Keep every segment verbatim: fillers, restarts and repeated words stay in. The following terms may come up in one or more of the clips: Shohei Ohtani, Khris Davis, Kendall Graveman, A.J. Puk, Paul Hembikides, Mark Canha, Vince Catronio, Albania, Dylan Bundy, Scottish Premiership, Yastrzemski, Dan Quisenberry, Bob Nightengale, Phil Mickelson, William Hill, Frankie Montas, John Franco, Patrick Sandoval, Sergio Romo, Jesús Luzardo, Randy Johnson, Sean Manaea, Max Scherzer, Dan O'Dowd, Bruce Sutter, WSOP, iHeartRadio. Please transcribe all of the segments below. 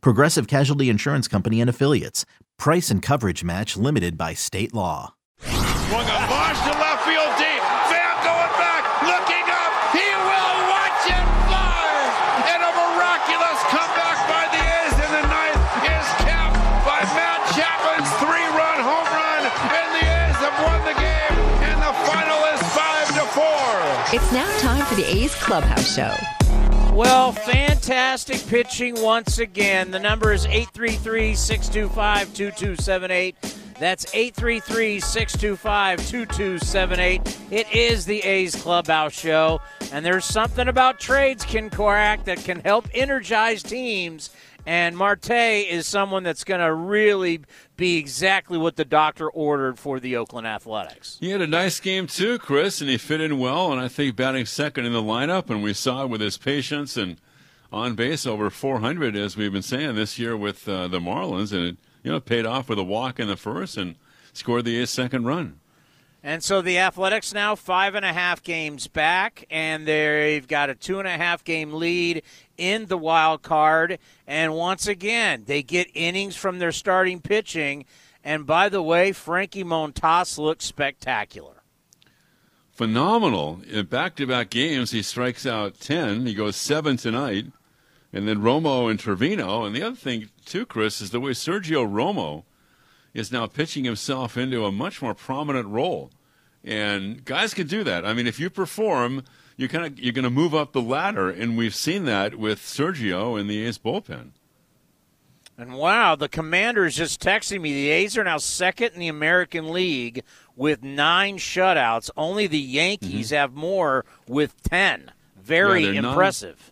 Progressive Casualty Insurance Company and Affiliates. Price and coverage match limited by state law. Swung a launch to left field deep. Pham going back, looking up. He will watch it fly. And a miraculous comeback by the A's in the ninth is capped by Matt Chapman's three-run home run. And the A's have won the game. And the final is five to four. It's now time for the A's Clubhouse Show. Well, fantastic pitching once again. The number is eight three three, six two five, two two seven eight. That's eight three three, six two five, two two seven eight. It is the A's Clubhouse Show. And there's something about trades, Ken Korach, that can help energize teams. And Marte is someone that's going to really be exactly what the doctor ordered for the Oakland Athletics. He had a nice game too, Chris, and he fit in well, and I think batting second in the lineup, and we saw it with his patience and on base over four hundred, as we've been saying this year with uh, the Marlins, and it you know paid off with a walk in the first and scored the A's second run. And so the Athletics now five and a half games back, and they've got a two and a half game lead in the wild card. And once again, they get innings from their starting pitching. And by the way, Frankie Montas looks spectacular. Phenomenal. In back-to-back games, he strikes out ten. He goes seven tonight. And then Romo and Trivino. And the other thing, too, Chris, is the way Sergio Romo is now pitching himself into a much more prominent role. And guys can do that. I mean, if you perform, you kind of, you're going to move up the ladder, and we've seen that with Sergio in the A's bullpen. And, wow, the Commander is just texting me. The A's are now second in the American League with nine shutouts. Only the Yankees mm-hmm. have more with ten. Very yeah, impressive. Nine.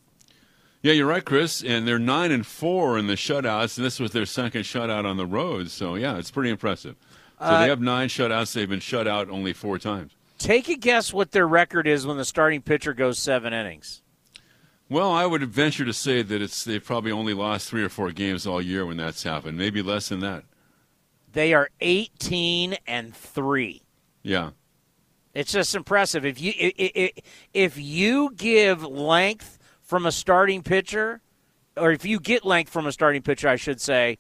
Yeah, you're right, Chris. And they're nine and four in the shutouts, and this was their second shutout on the road. So, yeah, it's pretty impressive. So uh, they have nine shutouts. They've been shut out only four times. Take a guess what their record is when the starting pitcher goes seven innings. Well, I would venture to say that it's they've probably only lost three or four games all year when that's happened, maybe less than that. They are eighteen and three. Yeah. It's just impressive. If you it, it, it, if you give length from a starting pitcher, or if you get length from a starting pitcher, I should say,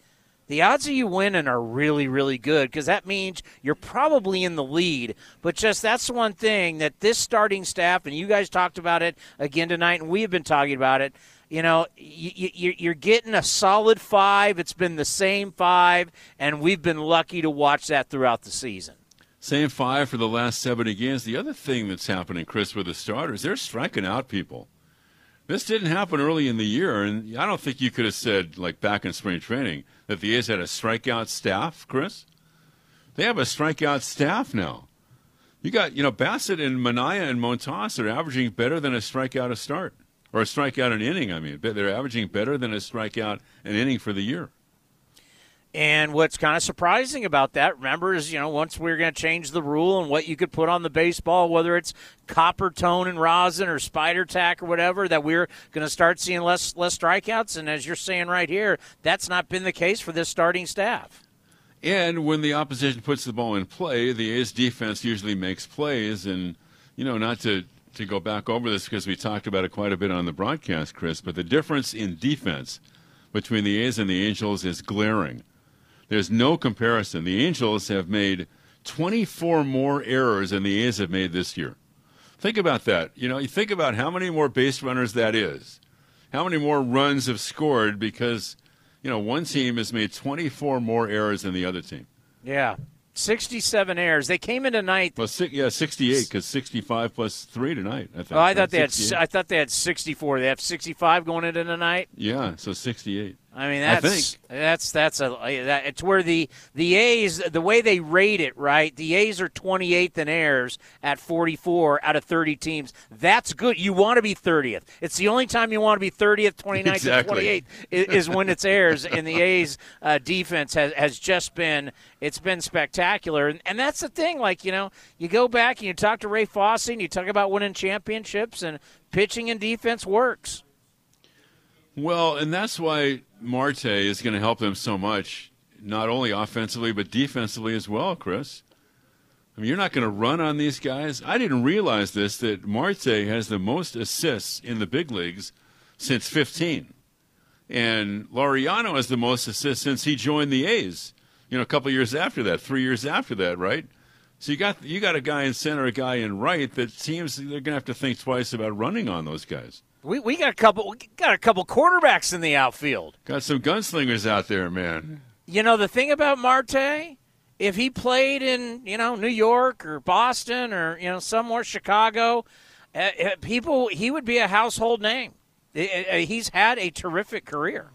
the odds of you winning are really, really good because that means you're probably in the lead. But just that's one thing that this starting staff, and you guys talked about it again tonight, and we have been talking about it, you know, you, you, you're getting a solid five. It's been the same five, and we've been lucky to watch that throughout the season. Same five for the last seventy games. The other thing that's happening, Chris, with the starters, they're striking out people. This didn't happen early in the year, and I don't think you could have said, like back in spring training, that the A's had a strikeout staff, Chris. They have a strikeout staff now. You got, you know, Bassitt and Manaea and Montas are averaging better than a strikeout a start, or a strikeout an inning, I mean. They're averaging better than a strikeout an inning for the year. And what's kind of surprising about that, remember, is, you know, once we we're going to change the rule and what you could put on the baseball, whether it's copper tone and rosin or spider tack or whatever, that we're going to start seeing less less strikeouts. And as you're saying right here, that's not been the case for this starting staff. And when the opposition puts the ball in play, the A's defense usually makes plays. And, you know, not to, to go back over this because we talked about it quite a bit on the broadcast, Chris, but the difference in defense between the A's and the Angels is glaring. There's no comparison. The Angels have made twenty-four more errors than the A's have made this year. Think about that. You know, you think about how many more base runners that is. How many more runs have scored because, you know, one team has made twenty-four more errors than the other team. Yeah, sixty-seven errors. They came in tonight. Well, si- yeah, sixty-eight because sixty-five plus three tonight. I thought. Oh, I thought they had. I thought they had sixty-four. They have sixty-five going into tonight. Yeah, so sixty-eight. I mean, that's I think. that's that's a that, it's where the the A's, the way they rate it, right? The A's are twenty-eighth in errors at forty-four out of thirty teams. That's good. You want to be thirtieth. It's the only time you want to be thirtieth, twenty-ninth, exactly. and twenty-eighth is, is when it's errors. And the A's uh, defense has has just been it's been spectacular. And, and that's the thing. Like, you know, you go back and you talk to Ray Fosse and you talk about winning championships, and pitching and defense works. Well, and that's why Marte is going to help them so much, not only offensively but defensively as well, Chris. I mean, you're not going to run on these guys. I didn't realize this, that Marte has the most assists in the big leagues since fifteen. And Laureano has the most assists since he joined the A's, you know, a couple years after that, three years after that, right? So you got you got a guy in center, a guy in right, that seems they're going to have to think twice about running on those guys. We we got a couple we got a couple quarterbacks in the outfield. Got some gunslingers out there, man. You know, the thing about Marte, if he played in, you know, New York or Boston or, you know, somewhere, Chicago, uh, people he would be a household name. He's had a terrific career.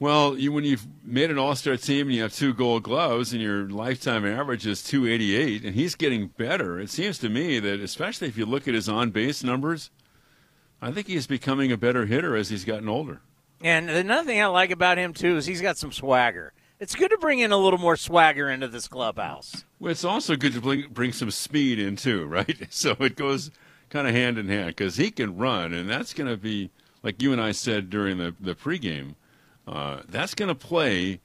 Well, you, when you've made an all-star team and you have two gold gloves and your lifetime average is two eighty-eight and he's getting better, it seems to me that, especially if you look at his on-base numbers, I think he's becoming a better hitter as he's gotten older. And another thing I like about him, too, is he's got some swagger. It's good to bring in a little more swagger into this clubhouse. Well, it's also good to bring, bring some speed in, too, right? So it goes kind of hand in hand because he can run, and that's going to be, like you and I said during the, the pregame, uh, that's going to play.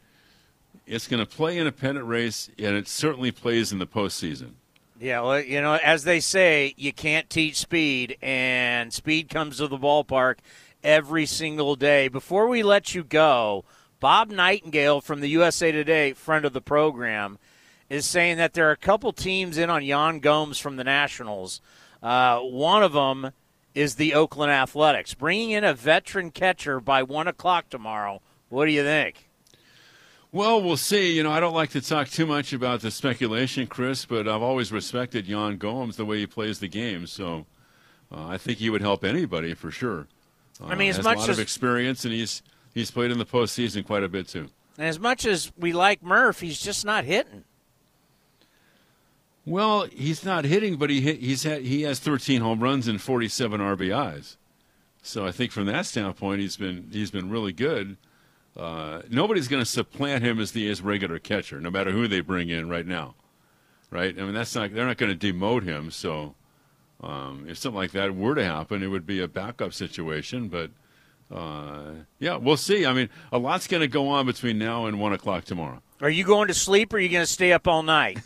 It's going to play in a pennant race, and it certainly plays in the postseason. Yeah, well, you know, as they say, you can't teach speed, and speed comes to the ballpark every single day. Before we let you go, Bob Nightengale from the U S A Today, friend of the program, is saying that there are a couple teams in on Yan Gomes from the Nationals. Uh, one of them is the Oakland Athletics, bringing in a veteran catcher by one o'clock tomorrow. What do you think? Well, we'll see. You know, I don't like to talk too much about the speculation, Chris, but I've always respected Yan Gomes, the way he plays the game. So uh, I think he would help anybody for sure. Uh, I mean, as has much a lot as, of experience, and he's he's played in the postseason quite a bit too. And as much as we like Murph, he's just not hitting. Well, he's not hitting, but he hit, he's had, he has thirteen home runs and forty-seven R B Is. So I think from that standpoint, he's been he's been really good. Uh, nobody's going to supplant him as the A's regular catcher, no matter who they bring in right now, right? I mean, that's not they're not going to demote him. So um, if something like that were to happen, it would be a backup situation. But, uh, yeah, we'll see. I mean, a lot's going to go on between now and one o'clock tomorrow. Are you going to sleep, or are you going to stay up all night?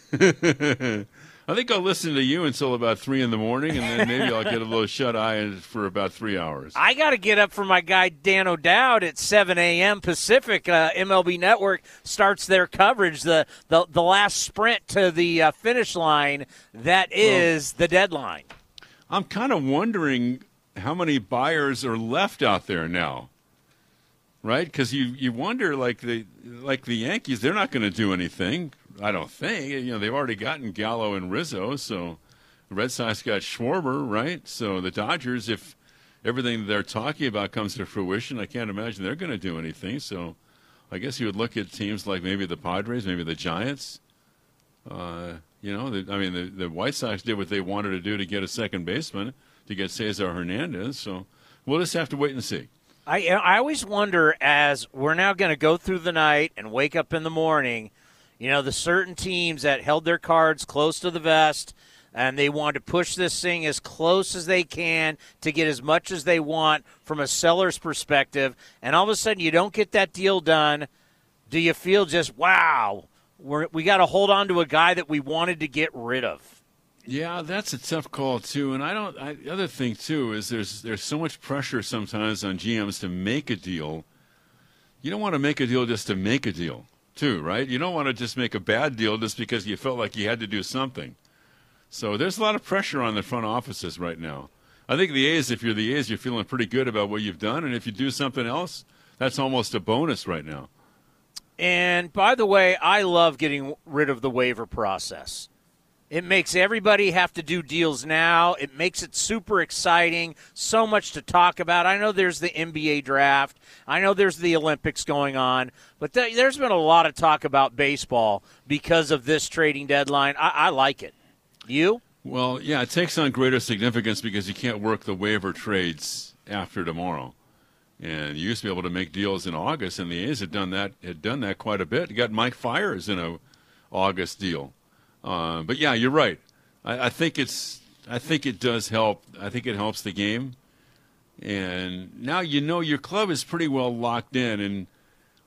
I think I'll listen to you until about three in the morning, and then maybe I'll get a little shut-eye for about three hours. I got to get up for my guy Dan O'Dowd at seven a.m. Pacific. Uh, M L B Network starts their coverage, the the, the last sprint to the uh, finish line. That is well, the deadline. I'm kind of wondering how many buyers are left out there now, right? Because you, you wonder, like the, like the Yankees, they're not going to do anything. I don't think. You know, they've already gotten Gallo and Rizzo, so the Red Sox got Schwarber, right? So the Dodgers, if everything they're talking about comes to fruition, I can't imagine they're going to do anything. So I guess you would look at teams like maybe the Padres, maybe the Giants. Uh, you know, the, I mean, the, the White Sox did what they wanted to do to get a second baseman, to get Cesar Hernandez. So we'll just have to wait and see. I, I always wonder, as we're now going to go through the night and wake up in the morning, you know, the certain teams that held their cards close to the vest and they want to push this thing as close as they can to get as much as they want from a seller's perspective, and all of a sudden you don't get that deal done, do you feel just, wow, we're, we got to hold on to a guy that we wanted to get rid of? Yeah, that's a tough call, too. And I don't. I, the other thing, too, is there's there's so much pressure sometimes on G Ms to make a deal. You don't want to make a deal just to make a deal, too, right? You don't want to just make a bad deal just because you felt like you had to do something. So there's a lot of pressure on the front offices right now. I think the A's, if you're the A's, you're feeling pretty good about what you've done, and if you do something else, that's almost a bonus right now. And by the way, I love getting rid of the waiver process. It makes everybody have to do deals now. It makes it super exciting, so much to talk about. I know there's the N B A draft. I know there's the Olympics going on. But th- there's been a lot of talk about baseball because of this trading deadline. I, I like it. You? Well, yeah, it takes on greater significance because you can't work the waiver trades after tomorrow. And you used to be able to make deals in August, and the A's had done that had done that quite a bit. You got Mike Fiers in a August deal. Uh, but yeah, you're right. I, I think it's I think it does help. I think it helps the game. And now you know your club is pretty well locked in. And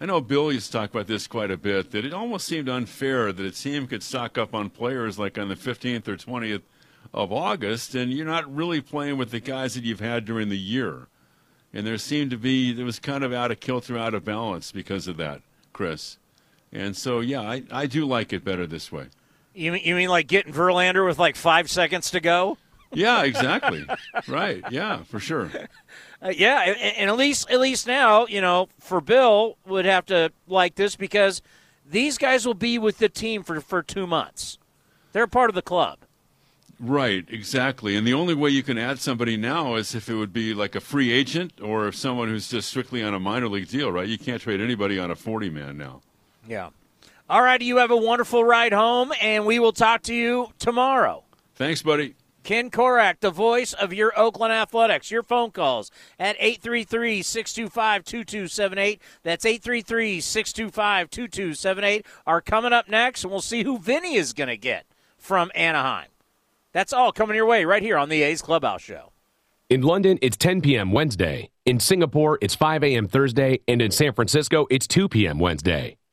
I know Bill used to talk about this quite a bit, that it almost seemed unfair that a team could stock up on players like on the fifteenth or twentieth of August, and you're not really playing with the guys that you've had during the year. And there seemed to be, there was kind of out of kilter, out of balance because of that, Chris. And so, yeah, I, I do like it better this way. You mean, you mean like getting Verlander with like five seconds to go? Yeah, exactly. Right. Yeah, for sure. Uh, yeah, and, and at least at least now, you know, for Bill would have to like this because these guys will be with the team for, for two months. They're part of the club. Right, exactly. And the only way you can add somebody now is if it would be like a free agent or if someone who's just strictly on a minor league deal, right? You can't trade anybody on a forty-man now. Yeah. All right, you have a wonderful ride home, and we will talk to you tomorrow. Thanks, buddy. Ken Korach, the voice of your Oakland Athletics. Your phone calls at eight three three, six two five, two two seven eight. That's eight three three, six two five, two two seven eight are coming up next, and we'll see who Vinny is going to get from Anaheim. That's all coming your way right here on the A's Clubhouse Show. In London, it's ten p.m. Wednesday. In Singapore, it's five a.m. Thursday. And in San Francisco, it's two p.m. Wednesday.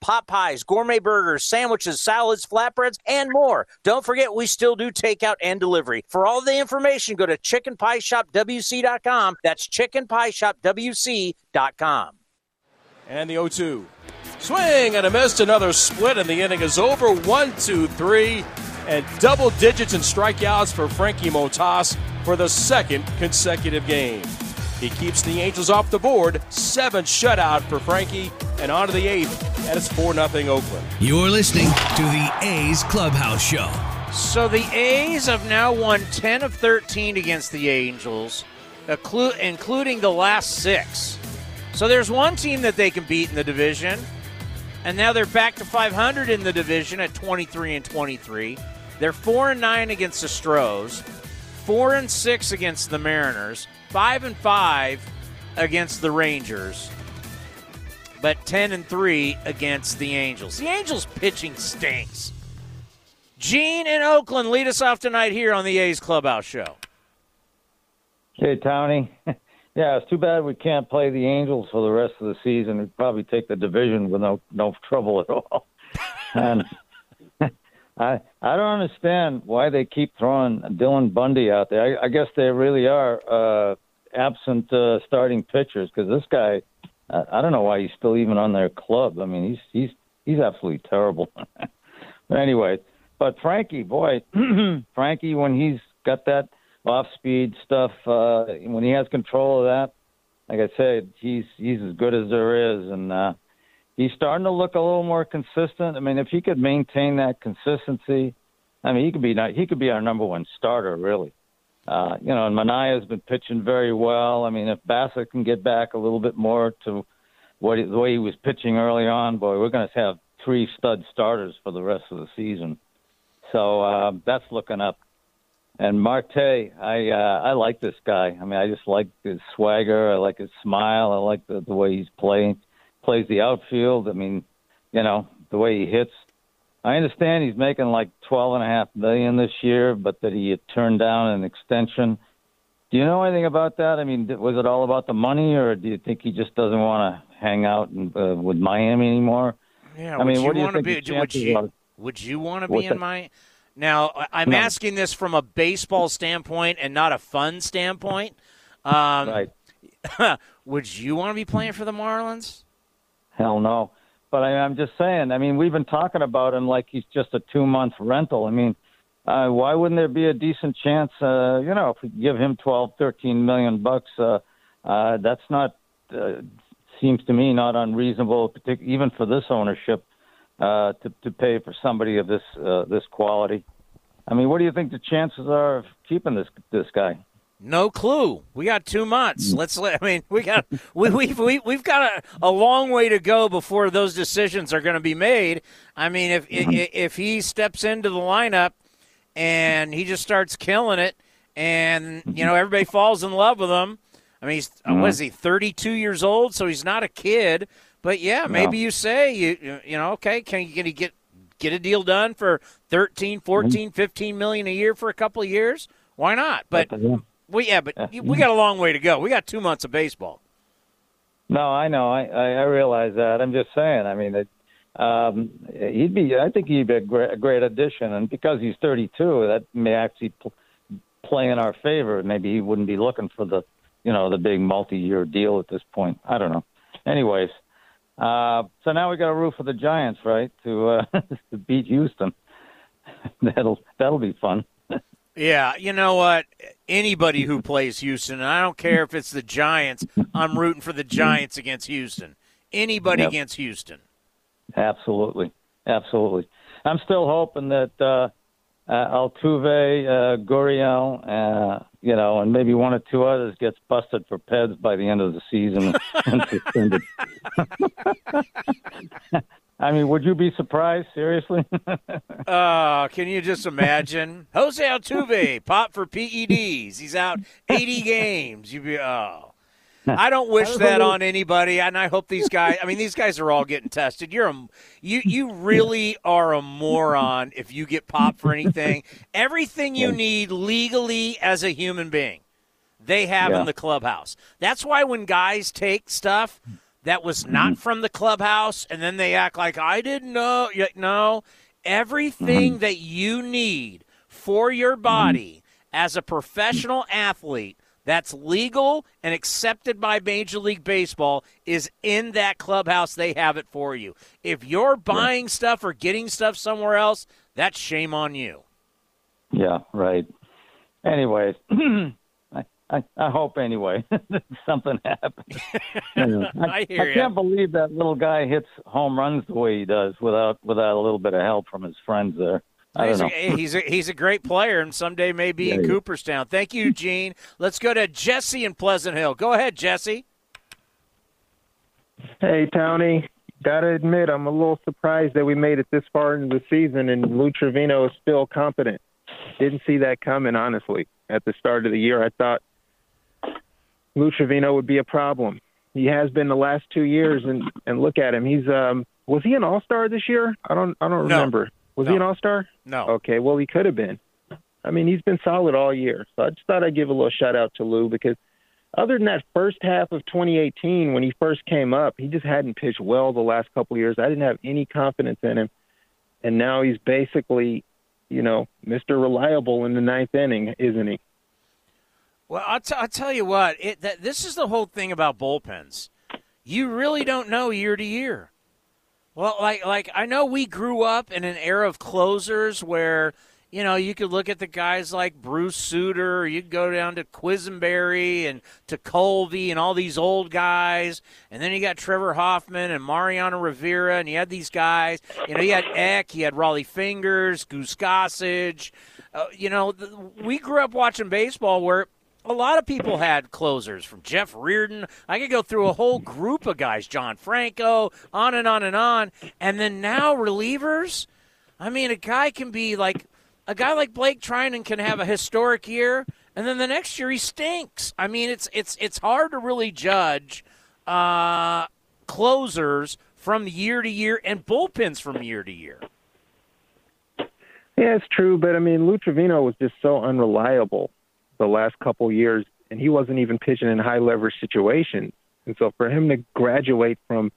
Pot pies, gourmet burgers, sandwiches, salads, flatbreads, and more. Don't forget, we still do takeout and delivery. For all the information, go to chicken pie shop w c dot com. That's chicken pie shop w c dot com. And the oh two. Swing and a miss. Another split, and the inning is over. One, two, three, and double digits in strikeouts for Frankie Montas for the second consecutive game. He keeps the Angels off the board. Seven shutout for Frankie, and on to the eighth, and it's four nothing Oakland. You're listening to the A's Clubhouse Show. So the A's have now won ten of thirteen against the Angels, including the last six. So there's one team that they can beat in the division, and now they're back to five hundred in the division at twenty-three and twenty-three. They're four and nine against the Stros, four and six against the Mariners, Five and five against the Rangers, but ten and three against the Angels. The Angels' pitching stinks. Gene in Oakland, lead us off tonight here on the A's Clubhouse Show. Hey, Townie. Yeah, it's too bad we can't play the Angels for the rest of the season. We'd probably take the division with no no trouble at all. And I I don't understand why they keep throwing Dylan Bundy out there. I, I guess they really are uh, absent uh, starting pitchers, because this guy, I, I don't know why he's still even on their club. I mean, he's he's he's absolutely terrible. But anyway, but Frankie, boy, Frankie, when he's got that off-speed stuff, uh, when he has control of that, like I said, he's he's as good as there is, and. Uh, He's starting to look a little more consistent. I mean, if he could maintain that consistency, I mean, he could be not, he could be our number one starter, really. Uh, you know, and Manaea has been pitching very well. I mean, if Bassitt can get back a little bit more to what the way he was pitching early on, boy, we're going to have three stud starters for the rest of the season. So uh, that's looking up. And Marte, I uh, I like this guy. I mean, I just like his swagger. I like his smile. I like the, the way he's playing. Plays the outfield. I mean, you know, the way he hits. I understand he's making like twelve and a half million this year, but that he had turned down an extension. Do you know anything about that? I mean, was it all about the money, or do you think he just doesn't want to hang out in, uh, with Miami anymore? Yeah, I mean, what do you think? Be, would, you, would you want to be in Miami? Now, I'm no. asking this from a baseball standpoint and not a fun standpoint. Um, right. Would you want to be playing for the Marlins? Hell no. But I, I'm just saying, I mean, we've been talking about him like he's just a two-month rental. I mean, uh, why wouldn't there be a decent chance, uh, you know, if we give him twelve, thirteen million bucks, uh, uh, that's not, uh, seems to me, not unreasonable, even for this ownership, uh, to, to pay for somebody of this uh, this quality. I mean, what do you think the chances are of keeping this this guy? No clue. We got two months. Let's. I mean, we got we we we we've got a, a long way to go before those decisions are going to be made. I mean, if if he steps into the lineup and he just starts killing it, and you know everybody falls in love with him. I mean, he's what is he? thirty-two years old, so he's not a kid. But yeah, maybe no. you say you you know okay, can you, can you get get a deal done for thirteen, fourteen, fifteen million a year for a couple of years? Why not? But. Well, yeah, but we got a long way to go. We got two months of baseball. No, I know. I, I, I realize that. I'm just saying. I mean, it, um, he'd be. I think he'd be a great, a great addition, and because he's thirty-two, that may actually pl- play in our favor. Maybe he wouldn't be looking for the, you know, the big multi-year deal at this point. I don't know. Anyways, uh, so now we got a roof for the Giants, right? To uh, to beat Houston. That'll that'll be fun. Yeah, you know what? Anybody who plays Houston, and I don't care if it's the Giants, I'm rooting for the Giants against Houston. Anybody yep. against Houston. Absolutely. Absolutely. I'm still hoping that uh, uh, Altuve, uh, Gurriel, uh, you know, and maybe one or two others gets busted for P E Ds by the end of the season and suspended. I mean, would you be surprised? Seriously? uh, can you just imagine? Jose Altuve, pop for P E Ds. He's out eighty games. You'd be, oh. I don't wish that on anybody, and I hope these guys – I mean, these guys are all getting tested. You're a, you, you really are a moron if you get popped for anything. Everything you need legally as a human being, they have yeah. in the clubhouse. That's why when guys take stuff – that was not from the clubhouse, and then they act like, I didn't know. No, everything mm-hmm. that you need for your body mm-hmm. as a professional athlete that's legal and accepted by Major League Baseball is in that clubhouse. They have it for you. If you're buying yeah. stuff or getting stuff somewhere else, that's shame on you. Yeah, right. Anyways. I, I hope, anyway, something happens. Anyway, I, I hear I can't you. believe that little guy hits home runs the way he does without without a little bit of help from his friends there. I he's, don't know. A, he's, a, he's a great player, and someday may be yeah, in Cooperstown. Thank you, Gene. Let's go to Jesse in Pleasant Hill. Go ahead, Jesse. Hey, Tony. Got to admit, I'm a little surprised that we made it this far into the season, and Lou Trivino is still competent. Didn't see that coming, honestly. At the start of the year, I thought Lou Trivino would be a problem. He has been the last two years, and, and look at him. He's um, was he an all-star this year? I don't I don't no. remember. Was no. he an all-star? No. Okay, well, he could have been. I mean, he's been solid all year. So I just thought I'd give a little shout-out to Lou because other than that first half of twenty eighteen when he first came up, he just hadn't pitched well the last couple of years. I didn't have any confidence in him, and now he's basically, you know, Mister Reliable in the ninth inning, isn't he? Well, I'll, t- I'll tell you what. It, that, this is the whole thing about bullpens. You really don't know year to year. Well, like, like I know we grew up in an era of closers where, you know, you could look at the guys like Bruce Sutter. You'd go down to Quisenberry and to Colby and all these old guys. And then you got Trevor Hoffman and Mariano Rivera, and you had these guys. You know, you had Eck, you had Raleigh Fingers, Goose Gossage. Uh, you know, th- we grew up watching baseball where – a lot of people had closers, from Jeff Reardon. I could go through a whole group of guys, John Franco, on and on and on. And then now relievers, I mean, a guy can be like a guy like Blake Trinan can have a historic year, and then the next year he stinks. I mean, it's it's it's hard to really judge uh, closers from year to year and bullpens from year to year. Yeah, it's true, but I mean, Lou Trivino was just so unreliable the last couple years, and he wasn't even pitching in high leverage situations. And so for him to graduate from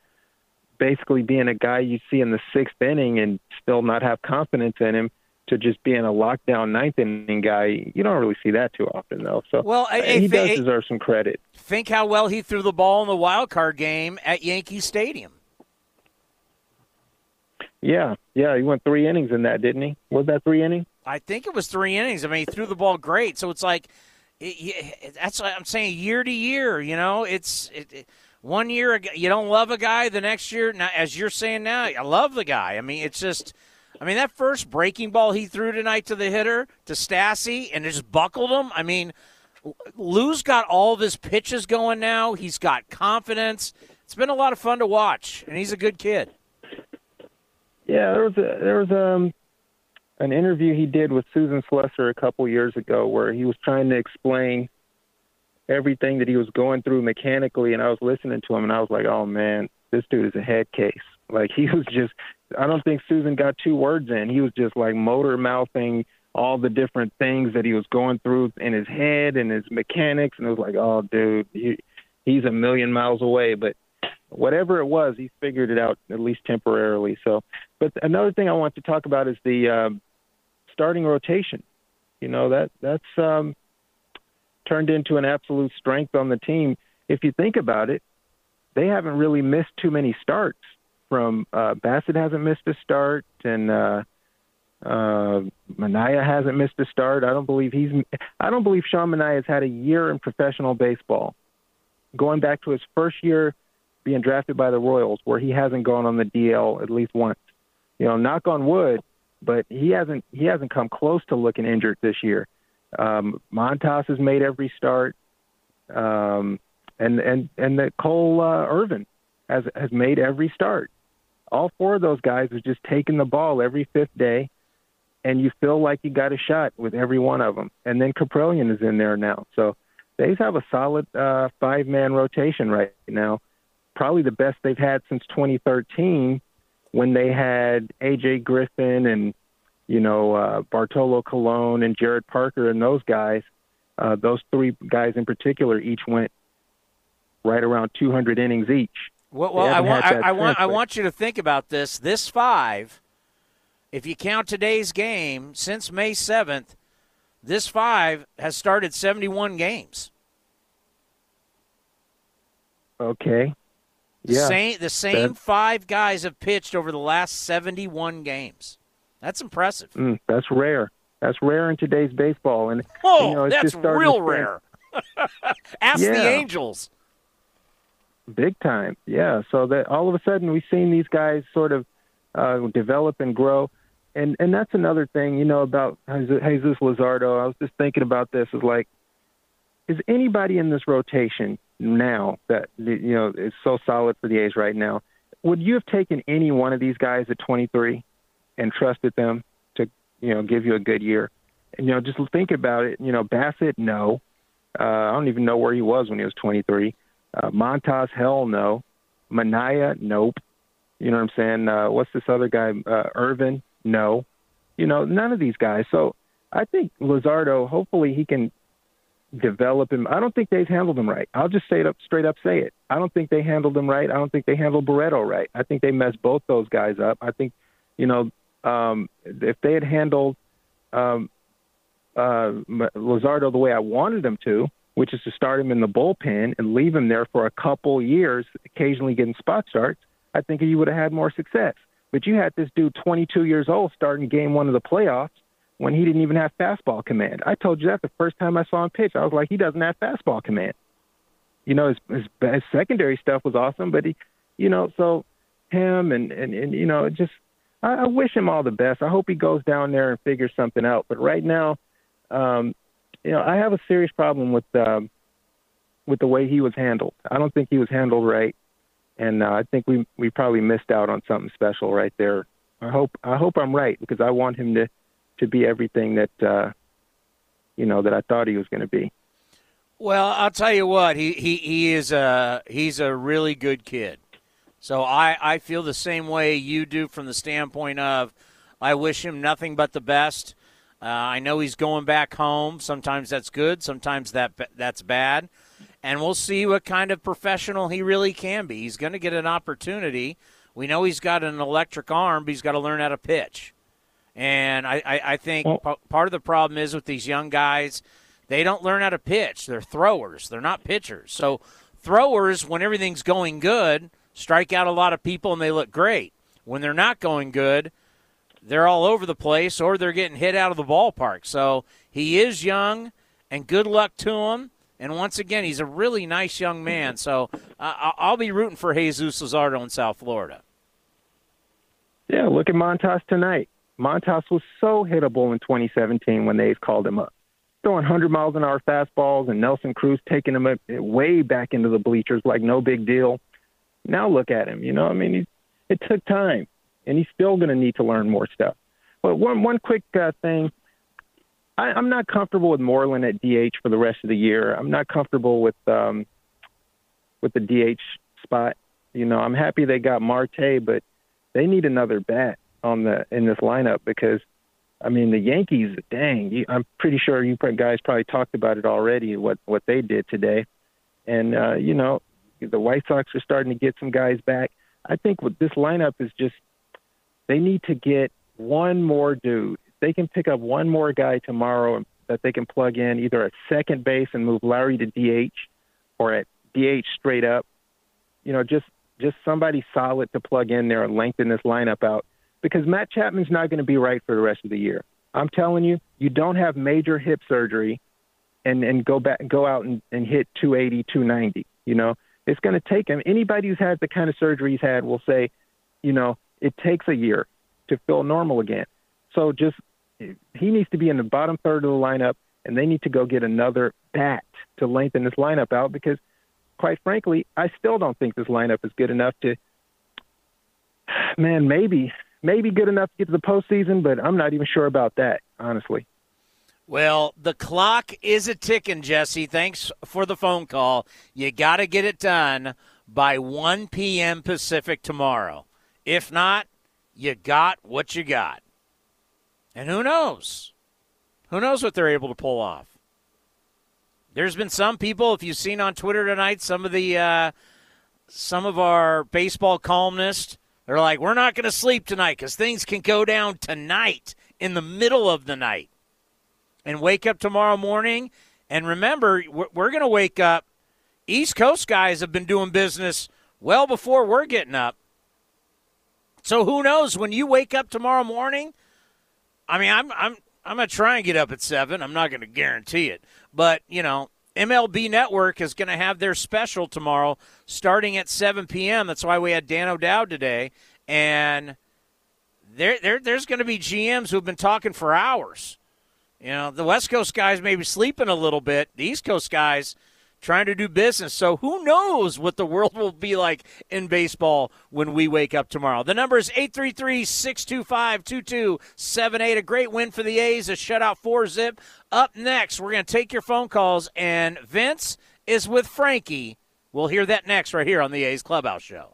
basically being a guy you see in the sixth inning and still not have confidence in him to just being a lockdown ninth inning guy, you don't really see that too often, though. So well, I, I, he does I, deserve some credit. Think how well he threw the ball in the wild card game at Yankee Stadium. Yeah, yeah, he went three innings in that, didn't he? Was that three innings? I think it was three innings. I mean, he threw the ball great. So it's like, it, that's what I'm saying, year to year, you know. It's it, it, one year you don't love a guy, the next year, now, as you're saying now, I love the guy. I mean, it's just, I mean, that first breaking ball he threw tonight to the hitter, to Stassi, and just buckled him. I mean, Lou's got all of his pitches going now. He's got confidence. It's been a lot of fun to watch, and he's a good kid. Yeah, there was a, there was um, an interview he did with Susan Slesser a couple years ago where he was trying to explain everything that he was going through mechanically, and I was listening to him, and I was like, oh, man, this dude is a head case. Like, he was just – I don't think Susan got two words in. He was just, like, motor-mouthing all the different things that he was going through in his head and his mechanics, and it was like, oh, dude, he, he's a million miles away. But whatever it was, he figured it out, at least temporarily. So, but another thing I want to talk about is the um, starting rotation. You know, that that's um, turned into an absolute strength on the team. If you think about it, they haven't really missed too many starts. From uh, Bassitt hasn't missed a start, and uh, uh, Manaea hasn't missed a start. I don't believe he's. I don't believe Sean Manaea has had a year in professional baseball, going back to his first year being drafted by the Royals, where he hasn't gone on the D L at least once. You know, knock on wood, but he hasn't he hasn't come close to looking injured this year. Um, Montas has made every start, um, and and and the Cole uh, Irvin has has made every start. All four of those guys are just taking the ball every fifth day, and you feel like you got a shot with every one of them. And then Kaprelian is in there now, so they have a solid uh, five-man rotation right now. Probably the best they've had since twenty thirteen, when they had A J Griffin and, you know, uh, Bartolo Colon and Jared Parker and those guys. Uh, those three guys in particular each went right around two hundred innings each. Well, well I, want, I, I, want, I want you to think about this. This five, if you count today's game, since May seventh, this five has started seventy-one games. Okay. Yeah, same, the same five guys have pitched over the last seventy-one games. That's impressive. Mm, that's rare. That's rare in today's baseball. And, oh, you know, it's that's just real rare. Ask yeah. the Angels. Big time, yeah. So that all of a sudden we've seen these guys sort of uh, develop and grow. And and that's another thing, you know, about Jesús Luzardo. I was just thinking about this. Is like, is anybody in this rotation now that, you know, is so solid for the A's right now, would you have taken any one of these guys at twenty-three and trusted them to, you know, give you a good year? And, you know, just think about it. You know, Bassitt, no. Uh, I don't even know where he was when he was twenty-three. Uh, Montas, hell no. Manaea, nope. You know what I'm saying? Uh, what's this other guy? Uh, Irvin, no. You know, none of these guys. So I think Luzardo, hopefully he can develop him. I don't think they've handled him right. I'll just say it up, straight up say it. I don't think they handled him right. I don't think they handled Barreto right. I think they messed both those guys up. I think, you know, um, if they had handled um, uh, Luzardo the way I wanted them to, which is to start him in the bullpen and leave him there for a couple years, occasionally getting spot starts, I think he would have had more success. But you had this dude twenty-two years old starting game one of the playoffs, when he didn't even have fastball command. I told you that the first time I saw him pitch. I was like, he doesn't have fastball command. You know, his, his, his secondary stuff was awesome, but he, you know, so him and, and, and you know, just I, I wish him all the best. I hope he goes down there and figures something out. But right now, um, you know, I have a serious problem with um, with the way he was handled. I don't think he was handled right, and uh, I think we we probably missed out on something special right there. I hope I hope I'm right, because I want him to. to be everything that, uh, you know, that I thought he was going to be. Well, I'll tell you what, he, he, he is a, he's a really good kid. So I, I feel the same way you do, from the standpoint of I wish him nothing but the best. Uh, I know he's going back home. Sometimes that's good. Sometimes that that's bad. And we'll see what kind of professional he really can be. He's going to get an opportunity. We know he's got an electric arm, but he's got to learn how to pitch. And I, I, I think well, part of the problem is with these young guys, they don't learn how to pitch. They're throwers. They're not pitchers. So throwers, when everything's going good, strike out a lot of people and they look great. When they're not going good, they're all over the place or they're getting hit out of the ballpark. So he is young, and good luck to him. And once again, he's a really nice young man. So uh, I'll be rooting for Jesús Luzardo in South Florida. Yeah, look at Montas tonight. Montas was so hittable in twenty seventeen when they called him up. Throwing one hundred miles an hour fastballs and Nelson Cruz taking him way back into the bleachers like no big deal. Now look at him. You know, I mean, he, it took time, and he's still going to need to learn more stuff. But one one quick uh, thing. I, I'm not comfortable with Moreland at D H for the rest of the year. I'm not comfortable with um, with the D H spot. You know, I'm happy they got Marte, but they need another bat on the in this lineup because, I mean, the Yankees, dang, you, I'm pretty sure you guys probably talked about it already, what, what they did today. And, uh, you know, the White Sox are starting to get some guys back. I think what this lineup is just they need to get one more dude. They can pick up one more guy tomorrow that they can plug in either at second base and move Lowry to D H or at D H straight up. You know, just just somebody solid to plug in there and lengthen this lineup out because Matt Chapman's not going to be right for the rest of the year. I'm telling you, you don't have major hip surgery and, and go back go out and, and hit two eighty, two ninety, you know. It's going to take him. Anybody who's had the kind of surgery he's had will say, you know, it takes a year to feel normal again. So just he needs to be in the bottom third of the lineup, and they need to go get another bat to lengthen this lineup out because, quite frankly, I still don't think this lineup is good enough to, man, maybe, maybe good enough to get to the postseason, but I'm not even sure about that, honestly. Well, the clock is a-ticking, Jesse. Thanks for the phone call. You got to get it done by one p.m. Pacific tomorrow. If not, you got what you got. And who knows? Who knows what they're able to pull off? There's been some people, if you've seen on Twitter tonight, some of the uh, some of our baseball columnists, they're like, we're not going to sleep tonight because things can go down tonight in the middle of the night. And wake up tomorrow morning. And remember, we're, we're going to wake up. East Coast guys have been doing business well before we're getting up. So who knows when you wake up tomorrow morning? I mean, I'm I'm I'm going to try and get up at seven. I'm not going to guarantee it. But, you know, M L B Network is going to have their special tomorrow starting at seven p.m. That's why we had Dan O'Dowd today. And there, there there's going to be G Ms who have been talking for hours. You know, the West Coast guys maybe sleeping a little bit. The East Coast guys trying to do business. So who knows what the world will be like in baseball when we wake up tomorrow. The number is eight three three, six two five, two two seven eight. A great win for the A's, a shutout four zip. Up next, we're going to take your phone calls, and Vince is with Frankie. We'll hear that next right here on the A's Clubhouse Show.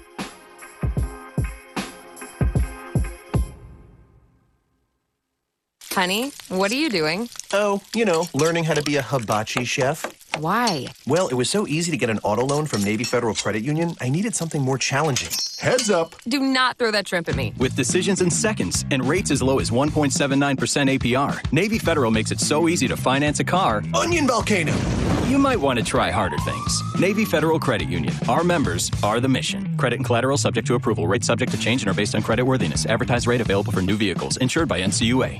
Honey, what are you doing? Oh, you know, learning how to be a hibachi chef. Why? Well, it was so easy to get an auto loan from Navy Federal Credit Union, I needed something more challenging. Heads up. Do not throw that shrimp at me. With decisions in seconds and rates as low as one point seven nine percent A P R, Navy Federal makes it so easy to finance a car. Onion volcano. You might want to try harder things. Navy Federal Credit Union. Our members are the mission. Credit and collateral subject to approval. Rates subject to change and are based on credit worthiness. Advertised rate available for new vehicles. Insured by N C U A.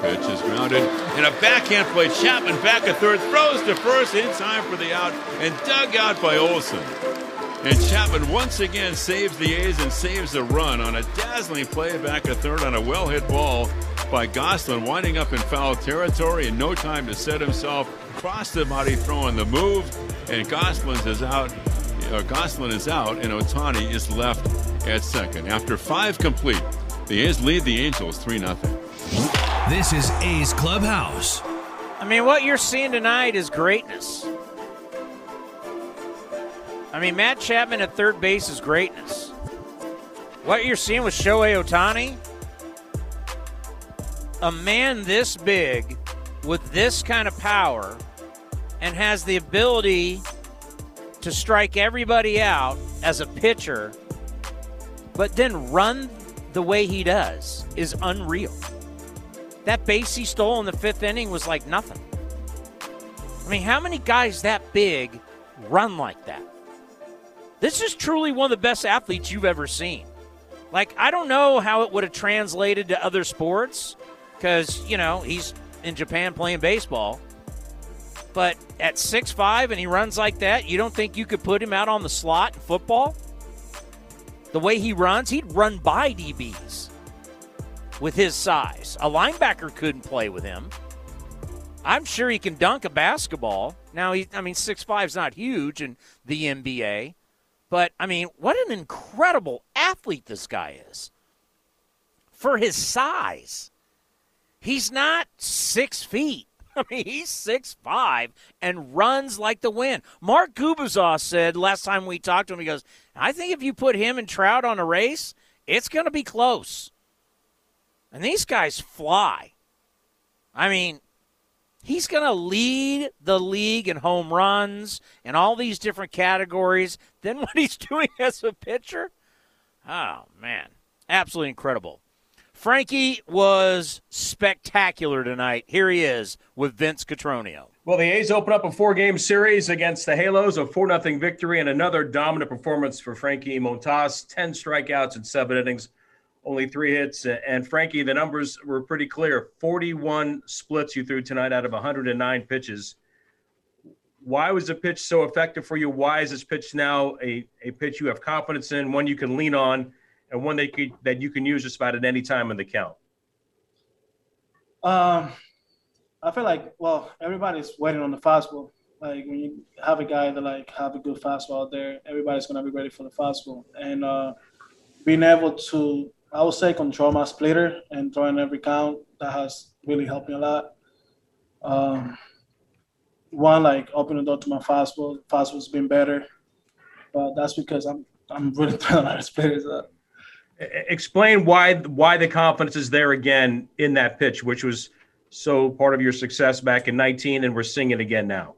Pitch is grounded, and a backhand play. Chapman back at third, throws to first in time for the out, and dug out by Olsen. And Chapman once again saves the A's and saves the run on a dazzling play back at third on a well-hit ball by Gosselin, winding up in foul territory and no time to set himself. Cross the body throw on the move, and Gosselin is out. Uh, Gosselin is out, and Ohtani is left at second. After five complete, the A's lead the Angels three nothing. This is A's Clubhouse. I mean, what you're seeing tonight is greatness. I mean, Matt Chapman at third base is greatness. What you're seeing with Shohei Ohtani, a man this big with this kind of power and has the ability to strike everybody out as a pitcher, but then run the way he does is unreal. That base he stole in the fifth inning was like nothing. I mean, how many guys that big run like that? This is truly one of the best athletes you've ever seen. Like, I don't know how it would have translated to other sports because, you know, he's in Japan playing baseball. But at six five and he runs like that, you don't think you could put him out on the slot in football? The way he runs, he'd run by D Bs. With his size. A linebacker couldn't play with him. I'm sure he can dunk a basketball. Now, he, I mean, six five is not huge in the N B A. But, I mean, what an incredible athlete this guy is. For his size. He's not six feet. I mean, he's six five and runs like the wind. Mark Kubizaw said last time we talked to him, he goes, I think if you put him and Trout on a race, it's going to be close. And these guys fly. I mean, he's going to lead the league in home runs and all these different categories. Then what he's doing as a pitcher? Oh, man. Absolutely incredible. Frankie was spectacular tonight. Here he is with Vince Catronio. Well, the A's open up a four-game series against the Halos, a four nothing victory, and another dominant performance for Frankie Montas. ten strikeouts and seven innings. Only three hits. And, Frankie, the numbers were pretty clear. forty-one splits you threw tonight out of one hundred nine pitches. Why was the pitch so effective for you? Why is this pitch now a, a pitch you have confidence in, one you can lean on, and one that, could, that you can use just about at any time in the count? Um, I feel like, well, everybody's waiting on the fastball. Like, when you have a guy that, like, have a good fastball out there, everybody's going to be ready for the fastball. And uh, being able to – I would say control my splitter and throwing every count. That has really helped me a lot. Um, one, like opening the door to my fastball. Fastball's been better, but that's because I'm I'm really throwing out of splitters. Up. Explain why why the confidence is there again in that pitch, which was so part of your success back in nineteen, and we're seeing it again now.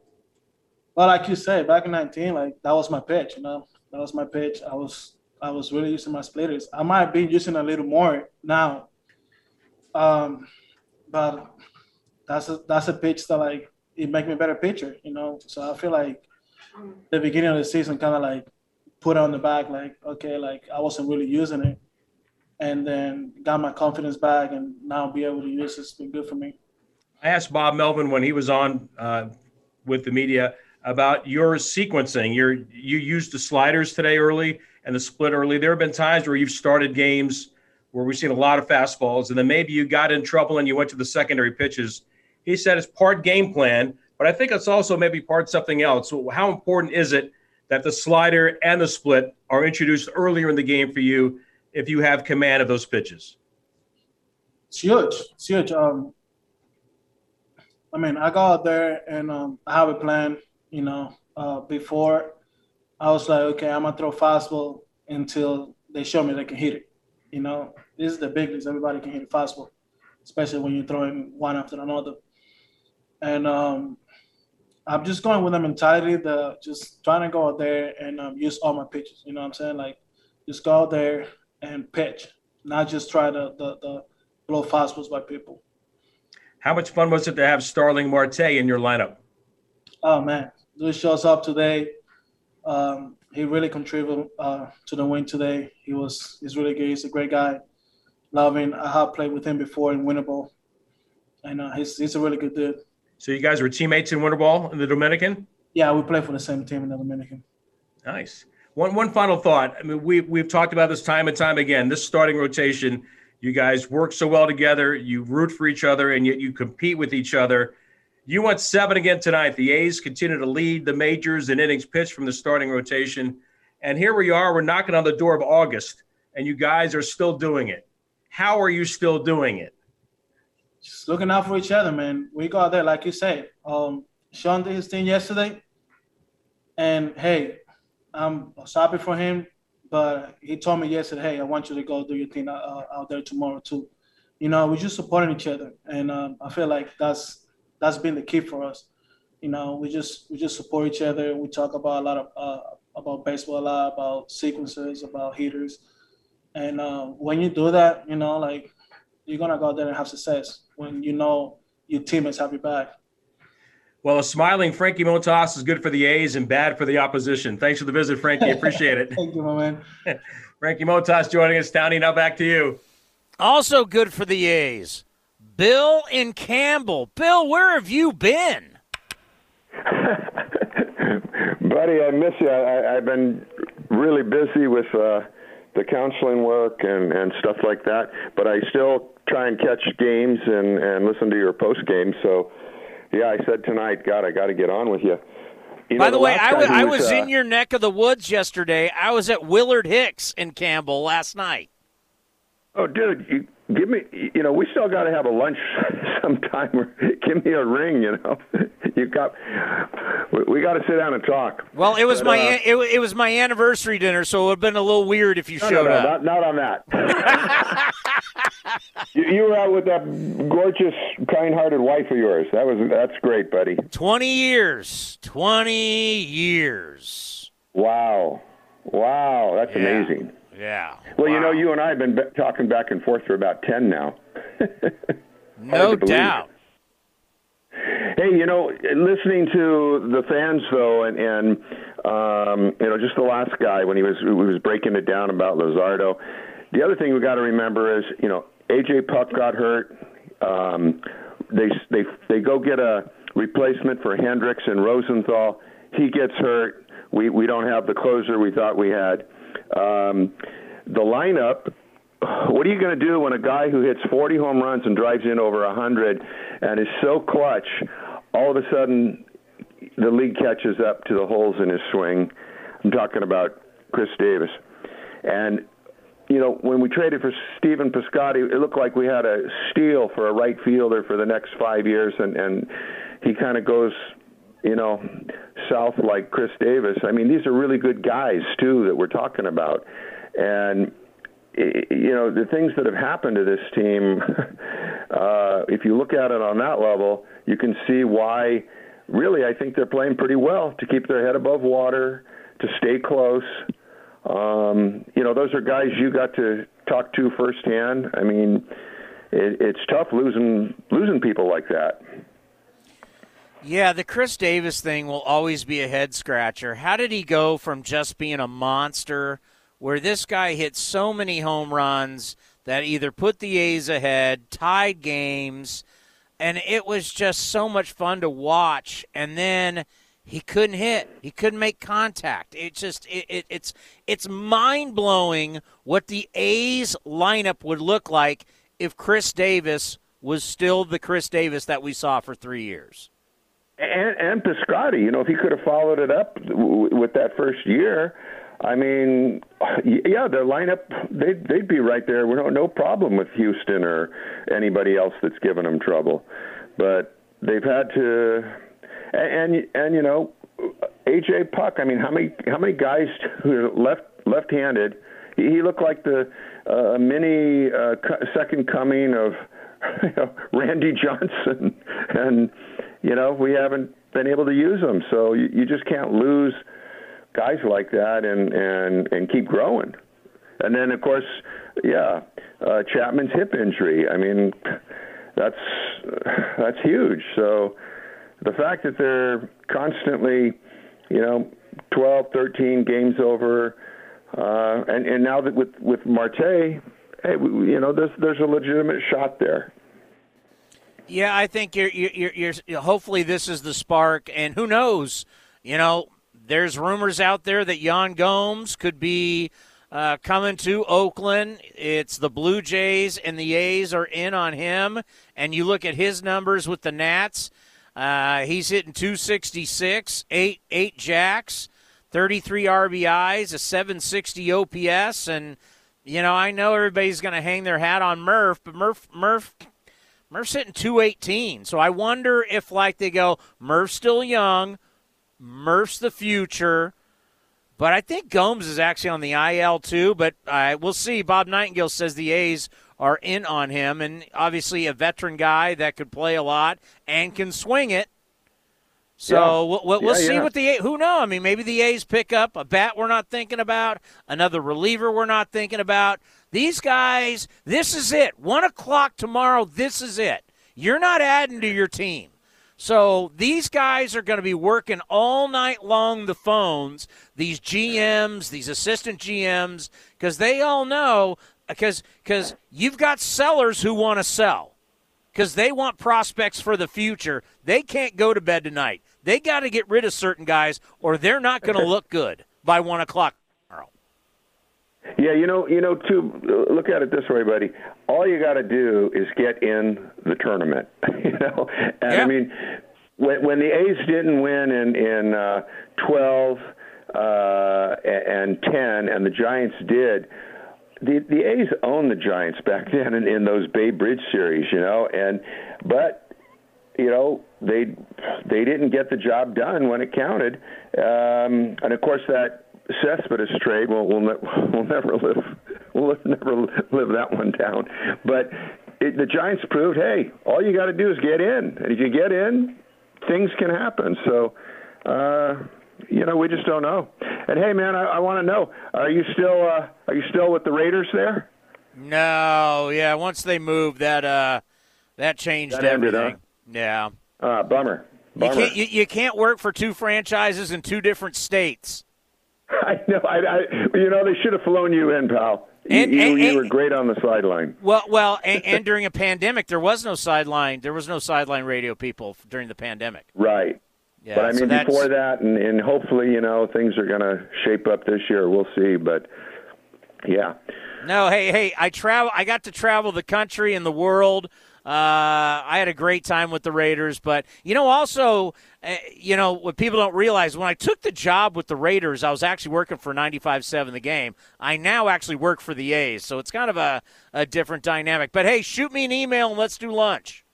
Well, like you say, back in nineteen, like that was my pitch. You know, that was my pitch. I was. I was really using my splitters. I might be using a little more now, um, but that's a, that's a pitch that, like, it makes me a better pitcher, you know? So I feel like the beginning of the season kind of, like, put on the back, like, okay, like, I wasn't really using it. And then got my confidence back, and now be able to use it. It's been good for me. I asked Bob Melvin when he was on uh, with the media about your sequencing. Your, you used the sliders today early and the split early. There have been times where you've started games where we've seen a lot of fastballs, and then maybe you got in trouble and you went to the secondary pitches. He said it's part game plan, but I think it's also maybe part something else. So how important is it that the slider and the split are introduced earlier in the game for you if you have command of those pitches? It's huge. It's huge. Um, I mean, I go out there and um, I have a plan. you know. Uh, before, I was like, okay, I'm going to throw fastball until they show me they can hit it. You know, this is the big leagues. Everybody can hit a fastball, especially when you're throwing one after another. And um, I'm just going with the mentality that just trying to go out there and um, use all my pitches. You know what I'm saying? Like, just go out there and pitch, not just try to the, the blow fastballs by people. How much fun was it to have Starling Marte in your lineup? Oh, man. He shows up today. Um, he really contributed uh, to the win today. He was he's really good. He's a great guy. Loving. I have played with him before in winter ball, and uh, he's he's a really good dude. So you guys were teammates in winter ball in the Dominican? Yeah, we played for the same team in the Dominican. Nice. One one final thought. I mean, we we've talked about this time and time again. This starting rotation, you guys work so well together. You root for each other, and yet you compete with each other. You went seven again tonight. The A's continue to lead the majors in innings pitched from the starting rotation. And here we are. We're knocking on the door of August, and you guys are still doing it. How are you still doing it? Just looking out for each other, man. We go out there, like you say. Um, Sean did his thing yesterday. And, hey, I'm sorry for him, but he told me yesterday, hey, I want you to go do your thing uh, out there tomorrow too. You know, we're just supporting each other. And um, I feel like that's – that's been the key for us. You know, we just we just support each other. We talk about a lot of uh, about baseball, a lot about sequences, about hitters. And uh, when you do that, you know, like, you're going to go out there and have success when you know your teammates have your back. Well, a smiling Frankie Montas is good for the A's and bad for the opposition. Thanks for the visit, Frankie. Appreciate it. Thank you, my man. Frankie Montas joining us. Townie, now back to you. Also good for the A's, Bill in Campbell. Bill, where have you been? Buddy, I miss you. I, I, I've been really busy with uh, the counseling work and, and stuff like that, but I still try and catch games and, and listen to your post game. So, yeah, I said tonight, God, I got to get on with you. you By know, the, the way, I was, I was uh, in your neck of the woods yesterday. I was at Willard Hicks in Campbell last night. Oh, dude, you... Give me, you know, we still got to have a lunch sometime. Give me a ring, you know. You got, we, we got to sit down and talk. Well, it was but, my uh, it, it was my anniversary dinner, so it would have been a little weird if you no, showed no, no, up. Not, not on that. you, you were out with that gorgeous, kind-hearted wife of yours. That was that's great, buddy. Twenty years, twenty years. Wow, wow, that's yeah. amazing. Yeah. Well, wow. You know, you and I have been be- talking back and forth for about ten now. No doubt. Hey, you know, listening to the fans though, and, and um, you know, just the last guy when he was he was breaking it down about Luzardo. The other thing we got to remember is, you know, A J. Puk got hurt. Um, they they they go get a replacement for Hendricks and Rosenthal. He gets hurt. We we don't have the closer we thought we had. Um, the lineup, what are you going to do when a guy who hits forty home runs and drives in over one hundred and is so clutch, all of a sudden the league catches up to the holes in his swing? I'm talking about Khris Davis. And, you know, when we traded for Stephen Piscotty, it looked like we had a steal for a right fielder for the next five years, and, and he kind of goes, you know, south like Khris Davis. I mean, these are really good guys, too, that we're talking about. And, you know, the things that have happened to this team, uh, if you look at it on that level, you can see why, really, I think they're playing pretty well to keep their head above water, to stay close. Um, you know, those are guys you got to talk to firsthand. I mean, it, it's tough losing losing people like that. Yeah, the Khris Davis thing will always be a head-scratcher. How did he go from just being a monster where this guy hit so many home runs that either put the A's ahead, tied games, and it was just so much fun to watch, and then he couldn't hit. He couldn't make contact. It just it, it, it's it's mind-blowing what the A's lineup would look like if Khris Davis was still the Khris Davis that we saw for three years. And, and Piscotty, you know, if he could have followed it up w- with that first year, I mean, yeah, their lineup, they'd, they'd be right there. We're no, no problem with Houston or anybody else that's given them trouble. But they've had to, and, and, and you know, A J. Puk, I mean, how many how many guys who are left left-handed? He looked like the uh, mini uh, second coming of you know, Randy Johnson, and you know we haven't been able to use him. So you, you just can't lose guys like that and, and, and keep growing. And then of course, yeah, uh, Chapman's hip injury. I mean, that's that's huge. So the fact that they're constantly, you know, twelve, thirteen games over, uh, and and now that with with Marte, hey, we, you know, there's there's a legitimate shot there. Yeah, I think you're you're you're. you're hopefully, this is the spark, and who knows? You know, there's rumors out there that Yan Gomes could be uh, coming to Oakland. It's the Blue Jays and the A's are in on him, and you look at his numbers with the Nats. Uh, he's hitting two sixty-six, eight eight jacks, thirty-three R B Is, a seven sixty O P S, and you know I know everybody's going to hang their hat on Murph, but Murph Murph Murph's hitting two eighteen. So I wonder if like they go, Murph's still young, Murph's the future, but I think Gomes is actually on the I L too. But uh, we'll see. Bob Nightengale says the A's are in on him, and obviously a veteran guy that could play a lot and can swing it. So yeah. we'll, we'll, we'll yeah, see yeah. what the A's – who knows? I mean, maybe the A's pick up a bat we're not thinking about, another reliever we're not thinking about. These guys, this is it. One o'clock tomorrow, this is it. You're not adding to your team. So these guys are going to be working all night long the phones, these G Ms, these assistant G Ms, because they all know – Because because you've got sellers who want to sell because they want prospects for the future. They can't go to bed tonight. They got to get rid of certain guys or they're not going to look good by one o'clock tomorrow. Yeah, you know, you know, too, look at it this way, buddy. All you got to do is get in the tournament, you know. And, yeah. I mean, when, when the A's didn't win in, in uh, twelve uh, and ten and the Giants did – The the A's owned the Giants back then in, in those Bay Bridge series, you know, and but you know they they didn't get the job done when it counted, um, and of course that Cespedes trade we'll we'll, ne- we'll never live we'll never live that one down. But it, the Giants proved, hey, all you got to do is get in, and if you get in, things can happen. So. Uh, You know, we just don't know. And hey, man, I, I want to know: Are you still uh, are you still with the Raiders there? No, yeah. Once they moved, that uh, that changed that ended, everything. Huh? Yeah. Uh, bummer. Bummer. You can't you, you can't work for two franchises in two different states. I know. I, I you know they should have flown you in, pal. And, you, and, you, you and, were great on the sideline. Well, well, and, and during a pandemic, there was no sideline. There was no sideline radio people during the pandemic. Right. Yeah, but I mean, so before that, and, and hopefully, you know, things are going to shape up this year. We'll see, but yeah. No, hey, hey, I travel. I got to travel the country and the world. Uh, I had a great time with the Raiders, but you know, also, uh, you know, what people don't realize when I took the job with the Raiders, I was actually working for ninety-five seven The Game. I now actually work for the A's, so it's kind of a, a different dynamic. But hey, shoot me an email and let's do lunch.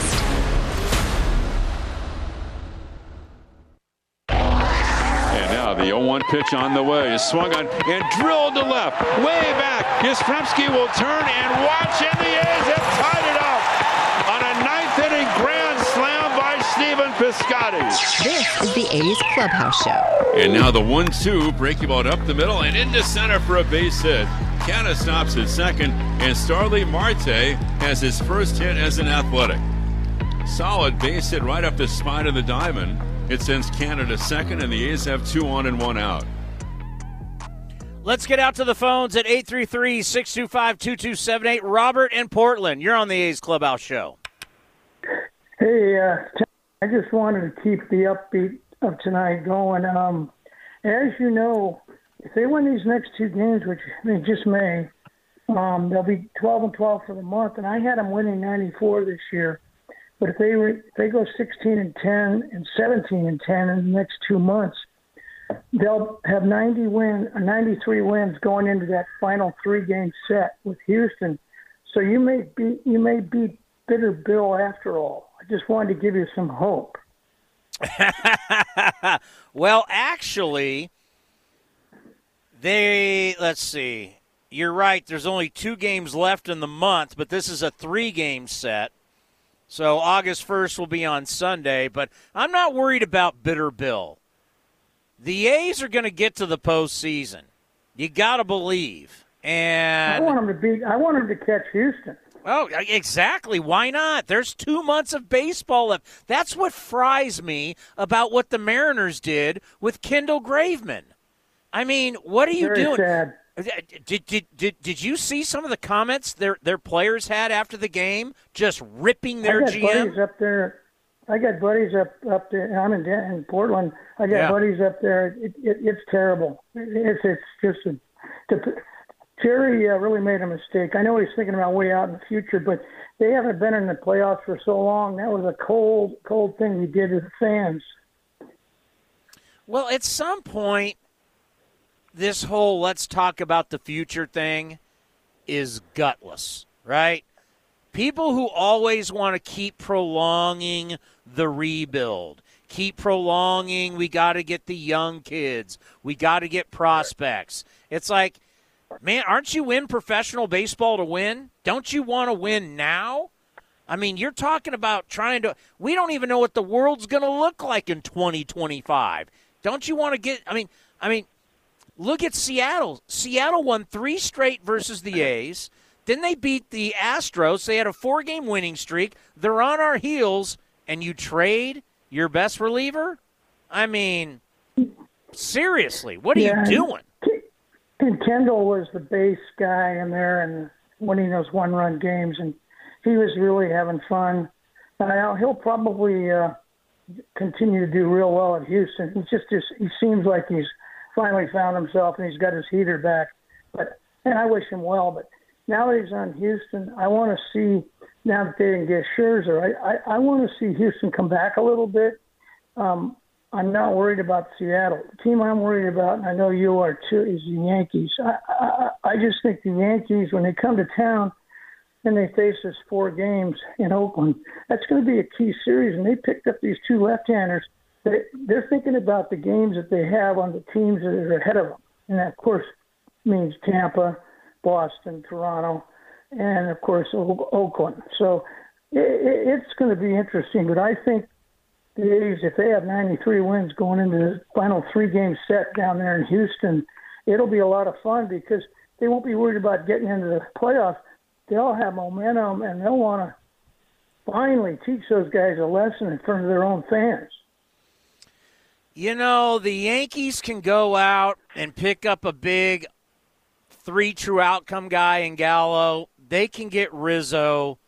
The oh one pitch on the way is swung on and drilled to left, way back. Yastrzemski will turn and watch, and the A's have tied it up on a ninth-inning grand slam by Stephen Piscotty. This is the A's Clubhouse Show. And now the one two, breaking ball up the middle and into center for a base hit. Canna stops at second, and Starling Marte has his first hit as an Athletic. Solid base hit right up the spine of the diamond. It sends Canada second, and the A's have two on and one out. Let's get out to the phones at eight three three, six two five, two two seven eight. Robert in Portland, you're on the A's Clubhouse Show. Hey, uh, I just wanted to keep the upbeat of tonight going. Um, as you know, if they win these next two games, which they just may, um, they'll be twelve and twelve for the month, and I had them winning ninety-four this year. But if they re- if they go sixteen and ten and seventeen and ten in the next two months, they'll have ninety win, ninety-three wins going into that final three-game set with Houston. So you may be you may be bitter Bill after all. I just wanted to give you some hope. Well, actually, they let's see. You're right. There's only two games left in the month, but this is a three-game set. So August first will be on Sunday, but I'm not worried about bitter Bill. The A's are going to get to the postseason. You got to believe. And I want them to beat. I want them to catch Houston. Oh, exactly. Why not? There's two months of baseball left. That's what fries me about what the Mariners did with Kendall Graveman. I mean, what are you Very doing? Sad. Did, did did did you see some of the comments their their players had after the game, just ripping their G M? I got G M? buddies up there. I got buddies up, up there. I'm in, in Portland. I got yeah. buddies up there. It, it, it's terrible. It's it's just a, the, Jerry uh, really made a mistake. I know he's thinking about way out in the future, but they haven't been in the playoffs for so long. That was a cold cold thing he did to the fans. Well, at some point, this whole let's talk about the future thing is gutless, right? People who always want to keep prolonging the rebuild, keep prolonging, we got to get the young kids, we got to get prospects. It's like, man, aren't you in professional baseball to win? Don't you want to win now? I mean, you're talking about trying to – we don't even know what the world's going to look like in twenty twenty-five. Don't you want to get – I mean, I mean, look at Seattle. Seattle won three straight versus the A's. Then they beat the Astros. They had a four-game winning streak. They're on our heels, and you trade your best reliever? I mean, seriously, what are yeah, you doing? And Kendall was the base guy in there and winning those one-run games, and he was really having fun. Now, he'll probably uh, continue to do real well at Houston. He just, just he seems like he's finally found himself, and he's got his heater back. But and I wish him well, but now that he's on Houston, I want to see, now that they didn't get Scherzer, I, I, I want to see Houston come back a little bit. Um, I'm not worried about Seattle. The team I'm worried about, and I know you are too, is the Yankees. I, I, I just think the Yankees, when they come to town and they face us four games in Oakland, that's going to be a key series. And they picked up these two left-handers. They, they're thinking about the games that they have on the teams that are ahead of them. And that, of course, means Tampa, Boston, Toronto, and, of course, o- Oakland. So it, it's going to be interesting. But I think the A's, if they have ninety-three wins going into the final three-game set down there in Houston, it'll be a lot of fun because they won't be worried about getting into the playoffs. They'll have momentum, and they'll want to finally teach those guys a lesson in front of their own fans. You know, the Yankees can go out and pick up a big three true outcome guy in Gallo. They can get Rizzo,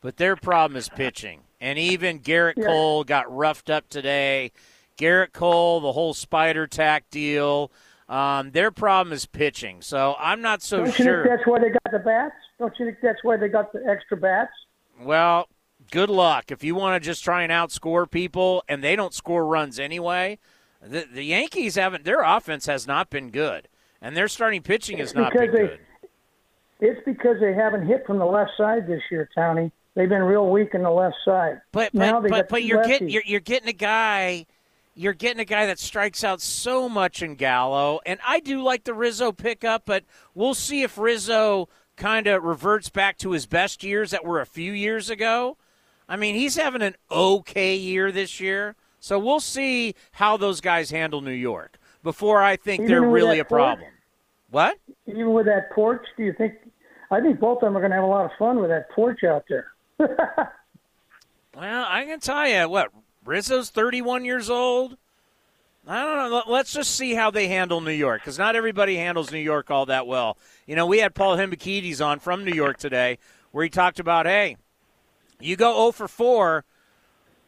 but their problem is pitching. And even Garrett yeah. Cole got roughed up today. Garrett Cole, the whole spider tack deal. Um, their problem is pitching, so I'm not so sure. Don't you sure. think that's why they got the bats? Don't you think that's why they got the extra bats? Well, good luck. If you want to just try and outscore people, and they don't score runs anyway, the, the Yankees haven't – their offense has not been good, and their starting pitching has not been they, good. It's because they haven't hit from the left side this year, Tony. They've been real weak on the left side. But now but, but, but you're getting you're, you're getting a guy you're getting a guy that strikes out so much in Gallo, and I do like the Rizzo pickup, but we'll see if Rizzo kind of reverts back to his best years that were a few years ago. I mean, he's having an okay year this year, so we'll see how those guys handle New York before I think they're really a problem. What? Even with that porch, do you think? I think both of them are going to have a lot of fun with that porch out there. Well, I can tell you what, Rizzo's thirty-one years old. I don't know. Let's just see how they handle New York, because not everybody handles New York all that well. You know, we had Paul Hembikides on from New York today where he talked about, hey, you go oh for four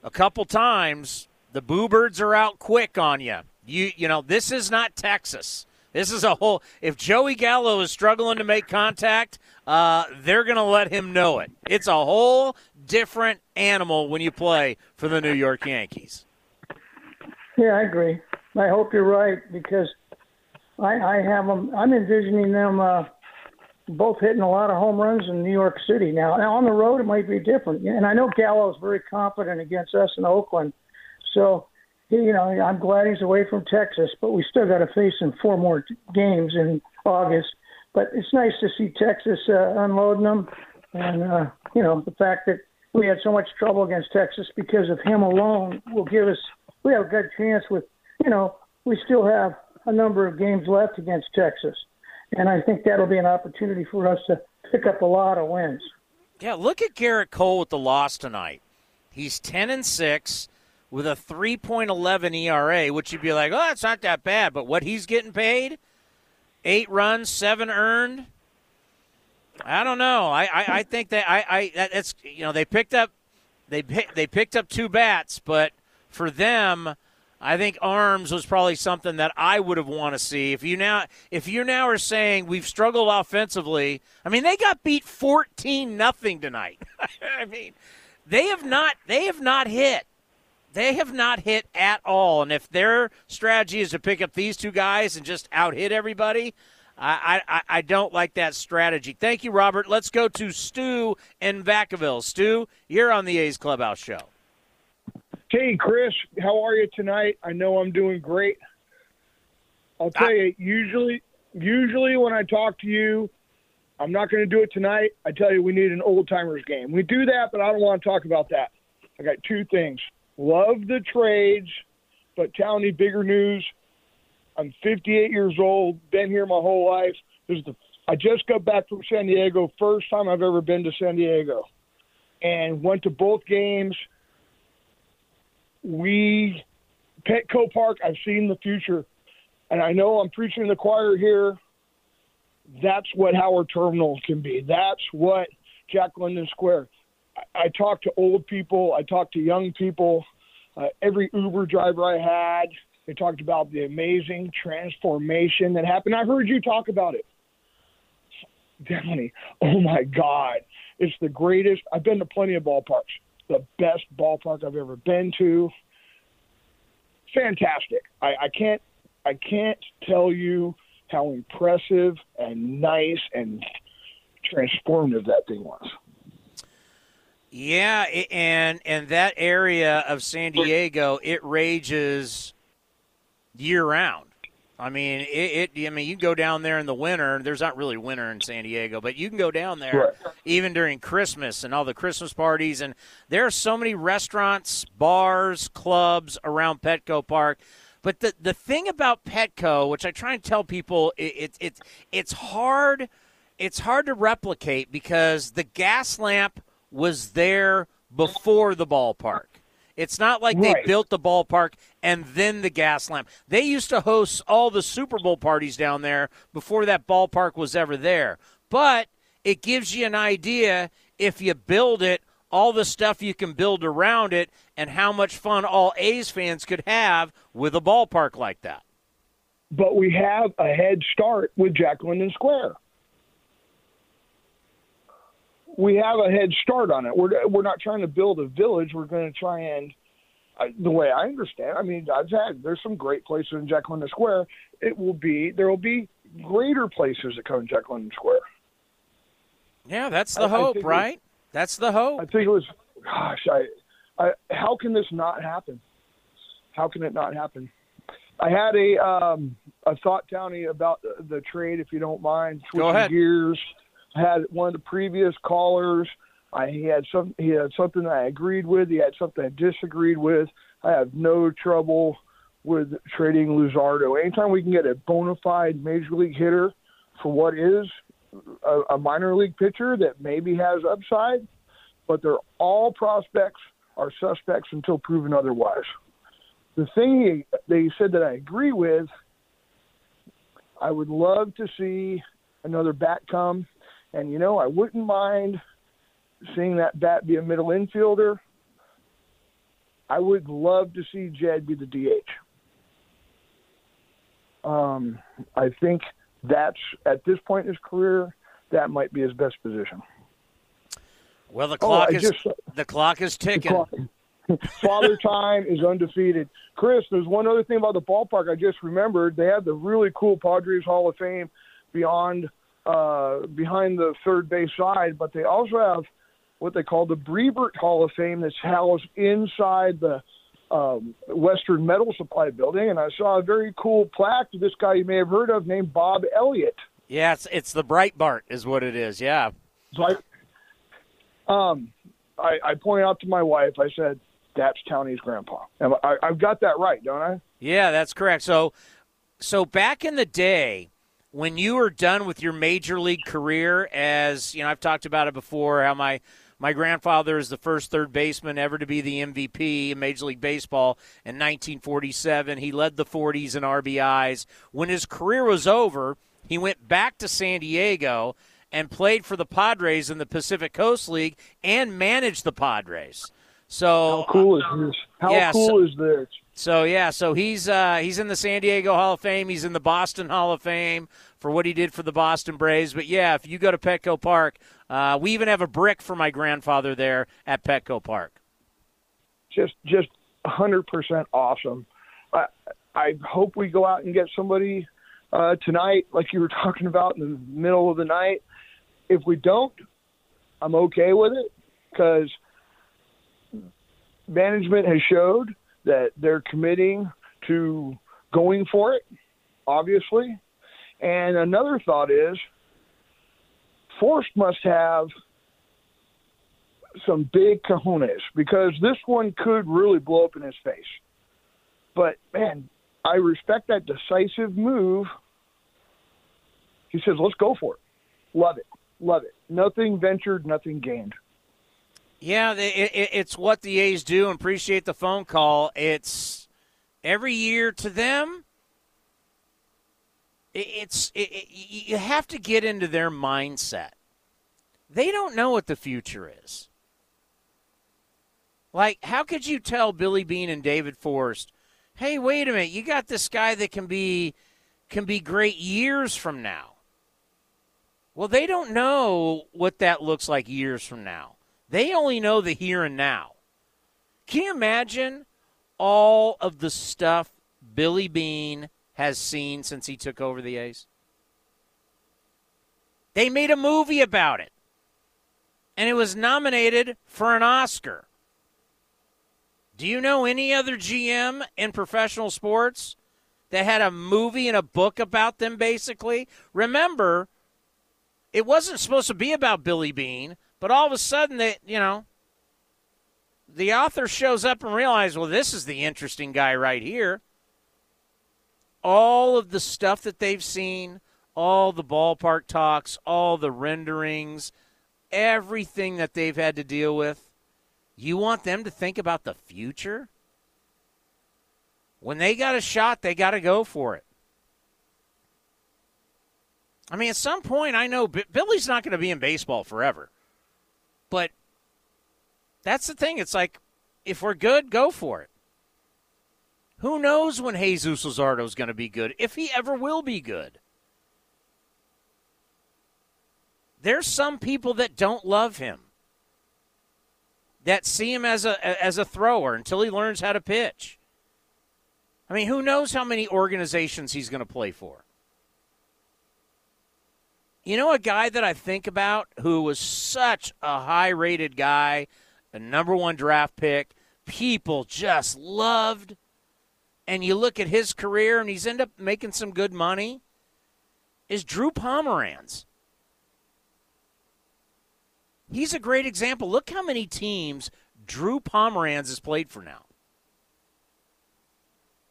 a couple times, the Bluebirds are out quick on you. You, you know, this is not Texas. This is a whole – if Joey Gallo is struggling to make contact, uh, they're going to let him know it. It's a whole different animal when you play for the New York Yankees. Yeah, I agree. I hope you're right because I, I have them – I'm envisioning them uh, both hitting a lot of home runs in New York City now. Now, on the road, it might be different. And I know Gallo is very confident against us in Oakland, so – you know, I'm glad he's away from Texas, but we still got to face him four more t- games in August. But it's nice to see Texas uh, unloading them. And, uh, you know, the fact that we had so much trouble against Texas because of him alone will give us – we have a good chance with – you know, we still have a number of games left against Texas. And I think that'll be an opportunity for us to pick up a lot of wins. Yeah, look at Garrett Cole with the loss tonight. He's ten and six. With a three point one one E R A, which you'd be like, oh, it's not that bad. But what he's getting paid, eight runs, seven earned. I don't know. I, I, I think that I, I that's you know they picked up they they picked up two bats, but for them, I think arms was probably something that I would have wanted to see. If you now if you now are saying we've struggled offensively, I mean they got beat fourteen nothing tonight. I mean they have not they have not hit. They have not hit at all, and if their strategy is to pick up these two guys and just out-hit everybody, I, I, I don't like that strategy. Thank you, Robert. Let's go to Stu in Vacaville. Stu, you're on the A's Clubhouse Show. Hey, Chris, how are you tonight? I know I'm doing great. I'll tell I- you, usually, usually when I talk to you, I'm not going to do it tonight. I tell you, we need an old-timers game. We do that, but I don't want to talk about that. I got two things. Love the trades, but Townie, bigger news. I'm fifty-eight years old, been here my whole life. This is the, I just got back from San Diego, first time I've ever been to San Diego, and went to both games. We, Petco Park, I've seen the future, and I know I'm preaching the choir here. That's what Howard Terminal can be. That's what Jack London Square. I, I talk to old people. I talk to young people. Uh, every Uber driver I had, they talked about the amazing transformation that happened. I heard you talk about it. Definitely. Oh, my God. It's the greatest. I've been to plenty of ballparks. The best ballpark I've ever been to. Fantastic. I, I can't I can't tell you how impressive and nice and transformative that thing was. Yeah, and and that area of San Diego, it rages year round. I mean, it, it. I mean, you can go down there in the winter. There's not really winter in San Diego, but you can go down there right. even during Christmas and all the Christmas parties. And there are so many restaurants, bars, clubs around Petco Park. But the the thing about Petco, which I try and tell people, it's it, it, it's hard, it's hard to replicate because the gas lamp was there before the ballpark. It's not like right. they built the ballpark and then the gas lamp. They used to host all the Super Bowl parties down there before that ballpark was ever there. But it gives you an idea, if you build it, all the stuff you can build around it and how much fun all A's fans could have with a ballpark like that. But we have a head start with Jack London Square. We have a head start on it. We're we're not trying to build a village. We're going to try and, uh, the way I understand, I mean, I've had, there's some great places in Jack London Square. It will be, there will be greater places that come in Jack London Square. Yeah, that's the I, hope, I right? It, that's the hope. I think it was, gosh, I, I, how can this not happen? How can it not happen? I had a, um, a thought, Townie, about the, the trade, if you don't mind. Go ahead. Gears. Had one of the previous callers. I, he had some. He had something I agreed with. He had something I disagreed with. I have no trouble with trading Luzardo. Anytime we can get a bona fide major league hitter for what is a, a minor league pitcher that maybe has upside, but they're all prospects are suspects until proven otherwise. The thing he, they said that I agree with, I would love to see another bat come. And, you know, I wouldn't mind seeing that bat be a middle infielder. I would love to see Jed be the D H. Um, I think that's, at this point in his career, that might be his best position. Well, the clock oh, is just, the clock is ticking. Clock. Father Time is undefeated. Chris, there's one other thing about the ballpark I just remembered. They have the really cool Padres Hall of Fame beyond – Uh, behind the third base side, but they also have what they call the Breibert Hall of Fame that's housed inside the um, Western Metal Supply Building, and I saw a very cool plaque to this guy you may have heard of named Bob Elliott. Yeah, it's, it's the Breitbart is what it is, yeah. So I, um, I, I pointed out to my wife, I said, that's Townie's grandpa. And I, I've got that right, don't I? Yeah, that's correct. So, so back in the day, when you were done with your major league career, as you know, I've talked about it before, how my, my grandfather is the first third baseman ever to be the M V P in Major League Baseball in nineteen forty-seven. He led the forties in R B Is. When his career was over, he went back to San Diego and played for the Padres in the Pacific Coast League and managed the Padres. So how cool is this? How yeah, cool so, is this? So, yeah, so he's uh, he's in the San Diego Hall of Fame. He's in the Boston Hall of Fame for what he did for the Boston Braves. But, yeah, if you go to Petco Park, uh, we even have a brick for my grandfather there at Petco Park. Just just one hundred percent awesome. I, I hope we go out and get somebody uh, tonight, like you were talking about, in the middle of the night. If we don't, I'm okay with it because management has showed that they're committing to going for it, obviously. And another thought is Forst must have some big cojones, because this one could really blow up in his face. But, man, I respect that decisive move. He says, let's go for it. Love it. Love it. Nothing ventured, nothing gained. Yeah, it's what the A's do, and appreciate the phone call. It's every year to them. It's it, it, you have to get into their mindset. They don't know what the future is. Like, how could you tell Billy Beane and David Forst, hey, wait a minute, you got this guy that can be can be great years from now? Well, they don't know what that looks like years from now. They only know the here and now. Can you imagine all of the stuff Billy Beane has seen since he took over the A's? They made a movie about it, and it was nominated for an Oscar. Do you know any other G M in professional sports that had a movie and a book about them, basically? Remember, it wasn't supposed to be about Billy Beane, but all of a sudden, they, you know, the author shows up and realizes, well, this is the interesting guy right here. All of the stuff that they've seen, all the ballpark talks, all the renderings, everything that they've had to deal with, you want them to think about the future? When they got a shot, they got to go for it. I mean, at some point, I know B- Billy's not going to be in baseball forever, but that's the thing. It's like, if we're good, go for it. Who knows when Jesús Luzardo is going to be good, if he ever will be good? There's some people that don't love him, that see him as a as a thrower until he learns how to pitch. I mean, who knows how many organizations he's going to play for? You know, a guy that I think about who was such a high-rated guy, a number one draft pick, people just loved. And you look at his career, and he's ended up making some good money, is Drew Pomeranz. He's a great example. Look how many teams Drew Pomeranz has played for now.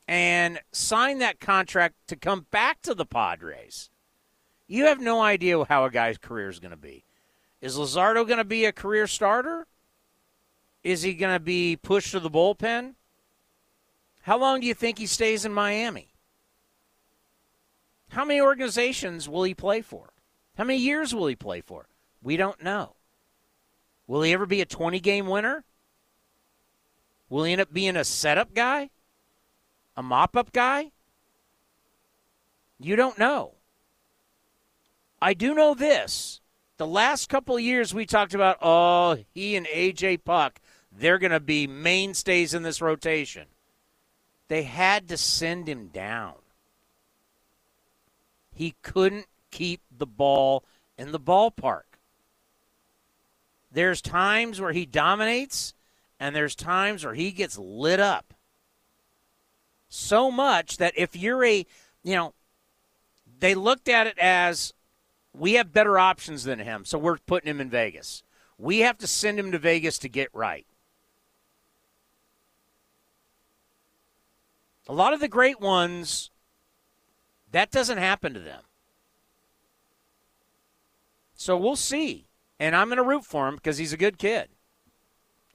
And signed that contract to come back to the Padres. You have no idea how a guy's career is going to be. Is Luzardo going to be a career starter? Is he going to be pushed to the bullpen? How long do you think he stays in Miami? How many organizations will he play for? How many years will he play for? We don't know. Will he ever be a twenty-game winner? Will he end up being a setup guy? A mop-up guy? You don't know. I do know this. The last couple of years we talked about, oh, he and A J. Puk, they're going to be mainstays in this rotation. They had to send him down. He couldn't keep the ball in the ballpark. There's times where he dominates, and there's times where he gets lit up. So much that if you're a, you know, they looked at it as, we have better options than him, so we're putting him in Vegas. We have to send him to Vegas to get right. A lot of the great ones, that doesn't happen to them. So we'll see. And I'm going to root for him because he's a good kid.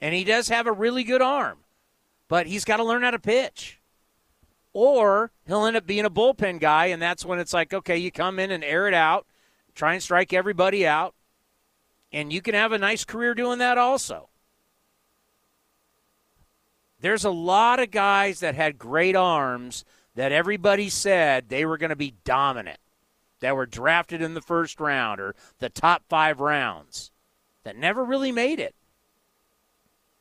And he does have a really good arm. But he's got to learn how to pitch. Or he'll end up being a bullpen guy, and that's when it's like, okay, you come in and air it out, try and strike everybody out, and you can have a nice career doing that also. There's a lot of guys that had great arms that everybody said they were going to be dominant, that were drafted in the first round or the top five rounds, that never really made it.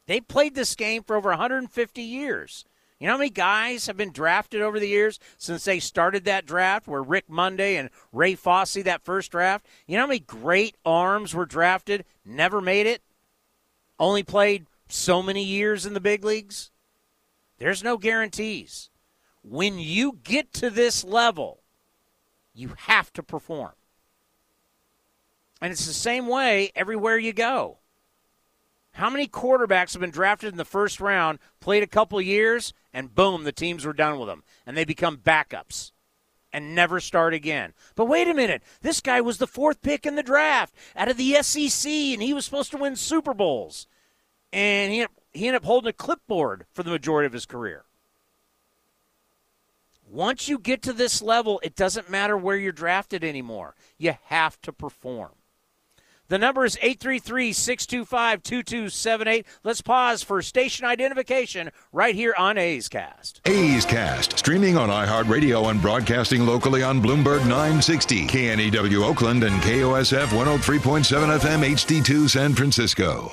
They played this game for over one hundred fifty years. You know how many guys have been drafted over the years since they started that draft, where Rick Monday and Ray Fosse, that first draft? You know how many great arms were drafted, never made it, only played so many years in the big leagues? There's no guarantees. When you get to this level, you have to perform. And it's the same way everywhere you go. How many quarterbacks have been drafted in the first round, played a couple years, and boom, the teams were done with them, and they become backups and never start again? But wait a minute. This guy was the fourth pick in the draft out of the S E C, and he was supposed to win Super Bowls. And he, he ended up holding a clipboard for the majority of his career. Once you get to this level, it doesn't matter where you're drafted anymore. You have to perform. The number is eight three three, six two five, two two seven eight. Let's pause for station identification right here on A's Cast. A's Cast, streaming on iHeartRadio and broadcasting locally on Bloomberg nine sixty, K N E W Oakland, and K O S F one oh three point seven F M H D two San Francisco.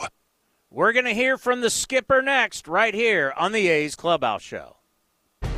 We're going to hear from the skipper next right here on the A's Clubhouse Show.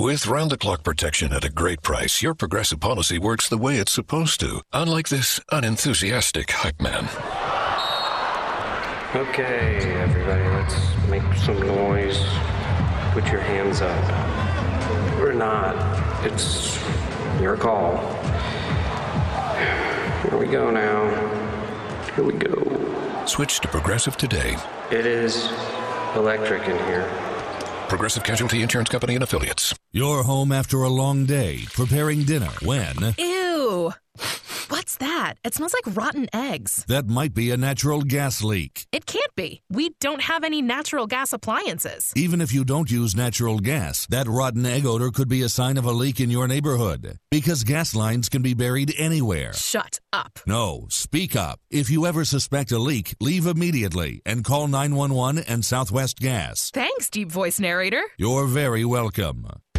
With round-the-clock protection at a great price, your Progressive policy works the way it's supposed to, unlike this unenthusiastic hype man. Okay, everybody, let's make some noise. Put your hands up. Or not. It's your call. Here we go now. Here we go. Switch to Progressive today. It is electric in here. Progressive Casualty Insurance Company and Affiliates. You're home after a long day preparing dinner when... Ew! What's that? It smells like rotten eggs. That might be a natural gas leak. It can't be. We don't have any natural gas appliances. Even if you don't use natural gas, that rotten egg odor could be a sign of a leak in your neighborhood. Because gas lines can be buried anywhere. Shut up. No, speak up. If you ever suspect a leak, leave immediately and call nine one one and Southwest Gas. Thanks, Deep Voice Narrator. You're very welcome.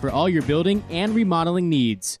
for all your building and remodeling needs.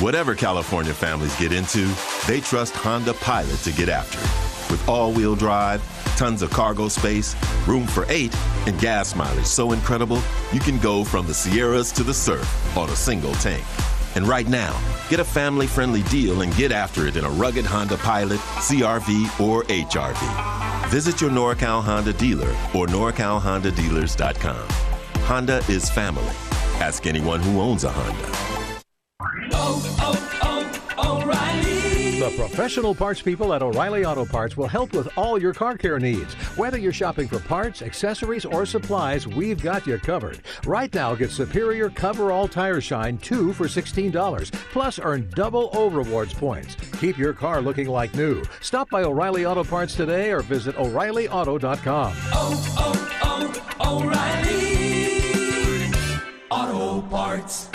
Whatever California families get into, they trust Honda Pilot to get after it. With all-wheel drive, tons of cargo space, room for eight, and gas mileage so incredible, you can go from the Sierras to the surf on a single tank. And right now, get a family-friendly deal and get after it in a rugged Honda Pilot, C R V, or H R V. Visit your NorCal Honda dealer or nor cal honda dealers dot com. Honda is family. Ask anyone who owns a Honda. Oh, oh, oh, O'Reilly. The professional parts people at O'Reilly Auto Parts will help with all your car care needs. Whether you're shopping for parts, accessories, or supplies, we've got you covered. Right now, get Superior Coverall Tire Shine two for sixteen dollars. Plus, earn double O Rewards points. Keep your car looking like new. Stop by O'Reilly Auto Parts today or visit O'Reilly Auto dot com. Oh, oh, oh, O'Reilly Auto Parts.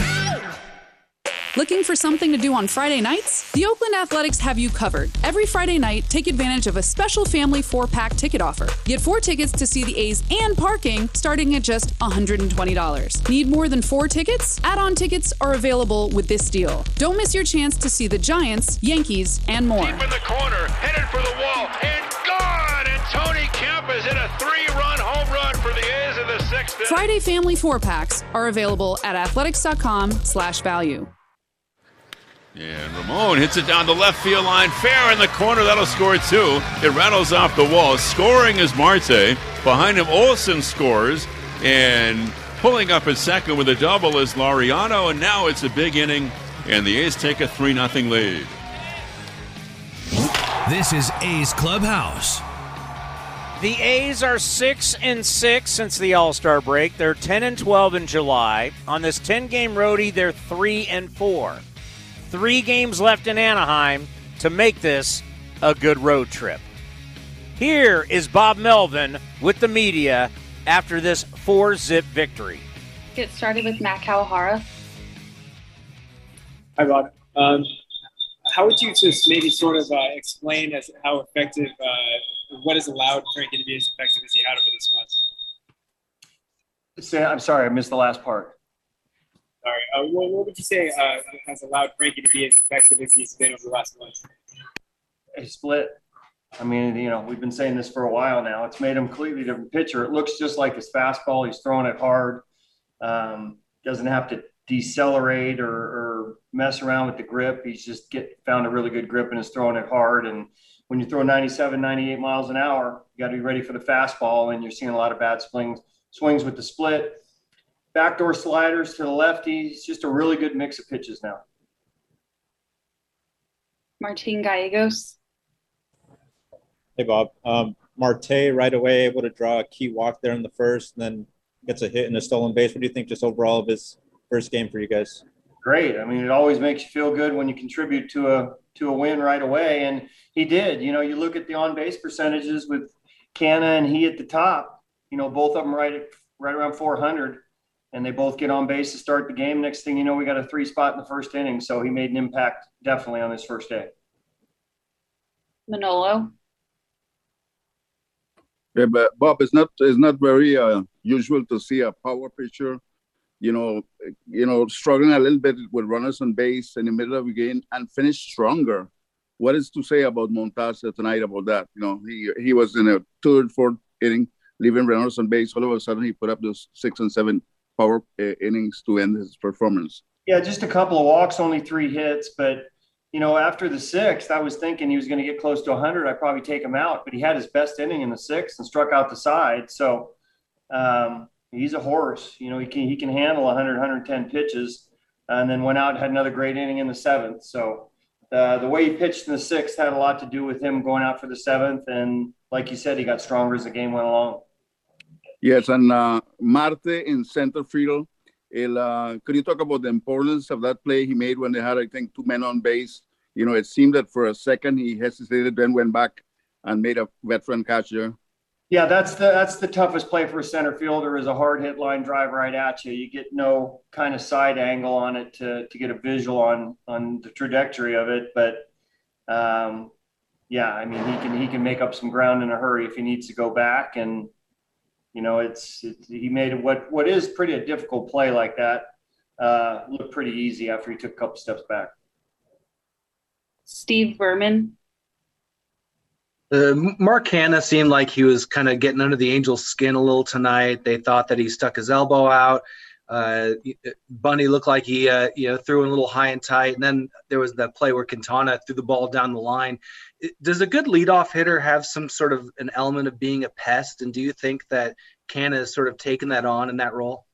Looking for something to do on Friday nights? The Oakland Athletics have you covered. Every Friday night, take advantage of a special family four-pack ticket offer. Get four tickets to see the A's and parking starting at just one hundred twenty dollars. Need more than four tickets? Add-on tickets are available with this deal. Don't miss your chance to see the Giants, Yankees, and more. Deep in the corner, headed for the wall, and gone! And Tony Kemp is in a three-run home run for the A's in the sixth. Friday family four-packs are available at athletics dot com slash value. And Ramon hits it down the left field line, fair in the corner. That'll score two. It rattles off the wall. Scoring is Marte. Behind him, Olsen scores. And pulling up at second with a double is Laureano. And now it's a big inning, and the A's take a three nothing lead. This is A's Clubhouse. The A's are six and six since the All-Star break. They're ten and twelve in July. On this ten-game roadie, they're three and four. Three games left in Anaheim to make this a good road trip. Here is Bob Melvin with the media after this four zip victory. Get started with Matt Kawahara. Hi, Bob. Um, how would you just maybe sort of uh, explain as how effective, uh, what has allowed Frankie to be as effective as he had over this month? Sam, I'm sorry, I missed the last part. Sorry. Uh, what, what would you say uh, has allowed Frankie to be as effective as he's been over the last month? A split. I mean, you know, we've been saying this for a while now. It's made him a completely different pitcher. It looks just like his fastball. He's throwing it hard. Um, doesn't have to decelerate or, or mess around with the grip. He's just get found a really good grip and is throwing it hard. And when you throw ninety-seven, ninety-eight miles an hour, you got to be ready for the fastball. And you're seeing a lot of bad swings, swings with the split. Backdoor sliders to the lefty. It's just a really good mix of pitches now. Martin Gallegos. Hey, Bob. Um, Marte right away able to draw a key walk there in the first, and then gets a hit and a stolen base. What do you think just overall of his first game for you guys? Great. I mean, it always makes you feel good when you contribute to a to a win right away, and he did. You know, you look at the on-base percentages with Canna and he at the top, you know, both of them right at, right around four hundred. And they both get on base to start the game. Next thing you know, we got a three spot in the first inning. So he made an impact definitely on his first day. Manolo. Yeah, but Bob, it's not it's not very uh, usual to see a power pitcher, you know, you know, struggling a little bit with runners on base in the middle of the game and finish stronger. What is to say about Montas tonight about that? You know, he he was in a third, fourth inning, leaving runners on base. All of a sudden, he put up those six and seven. Power innings to end his performance. Yeah, just a couple of walks, only three hits. But, you know, after the sixth, I was thinking he was going to get close to one hundred. I'd probably take him out. But he had his best inning in the sixth and struck out the side. So um, he's a horse. You know, he can he can handle one hundred, one hundred ten pitches. And then went out and had another great inning in the seventh. So uh, the way he pitched in the sixth had a lot to do with him going out for the seventh. And like you said, he got stronger as the game went along. Yes, and uh, Marte in center field. El, uh, could you talk about the importance of that play he made when they had, I think, two men on base? You know, it seemed that for a second he hesitated, then went back and made a veteran catch there. Yeah, that's the that's the toughest play for a center fielder is a hard hit line drive right at you. You get no kind of side angle on it to to get a visual on on the trajectory of it. But um, yeah, I mean he can he can make up some ground in a hurry if he needs to go back and. You know, it's, it's he made what what is pretty a difficult play like that uh, look pretty easy after he took a couple steps back. Steve Berman. Uh, Mark Canha seemed like he was kind of getting under the Angels' skin a little tonight. They thought that he stuck his elbow out. Uh, Bundy looked like he uh, you know threw in a little high and tight, and then there was that play where Quintana threw the ball down the line. Does a good leadoff hitter have some sort of an element of being a pest? And do you think that Canna has sort of taken that on in that role?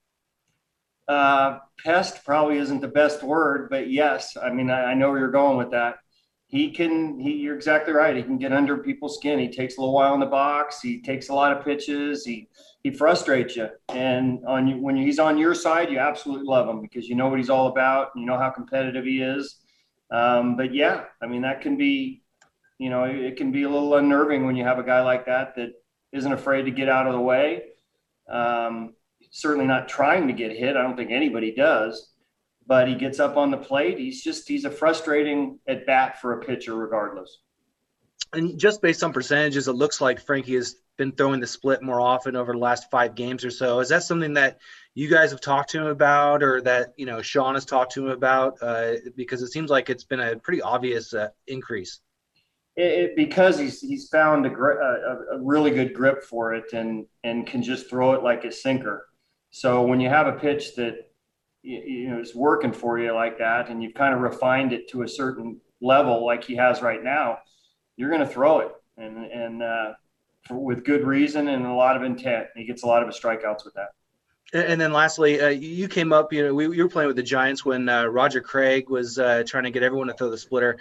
Uh, pest probably isn't the best word, but yes. I mean, I, I know where you're going with that. he can, he, you're exactly right. He can get under people's skin. He takes a little while in the box. He takes a lot of pitches. He, he frustrates you. And on you, when he's on your side, you absolutely love him because you know what he's all about. And you know how competitive he is. Um, but yeah, I mean, that can be, you know, it can be a little unnerving when you have a guy like that, that isn't afraid to get out of the way. Um, certainly not trying to get hit. I don't think anybody does. But he gets up on the plate. He's just, he's a frustrating at bat for a pitcher regardless. And just based on percentages, it looks like Frankie has been throwing the split more often over the last five games or so. Is that something that you guys have talked to him about, or that, you know, Sean has talked to him about? Uh, because it seems like it's been a pretty obvious uh, increase. It, it, because he's he's found a, gri- a, a really good grip for it, and and can just throw it like a sinker. So when you have a pitch that, you know, it's working for you like that, and you've kind of refined it to a certain level like he has right now, you're going to throw it, and and uh, for, with good reason and a lot of intent. He gets a lot of his strikeouts with that. And then lastly, uh, you came up, you know, we, you were playing with the Giants when uh, Roger Craig was uh, trying to get everyone to throw the splitter.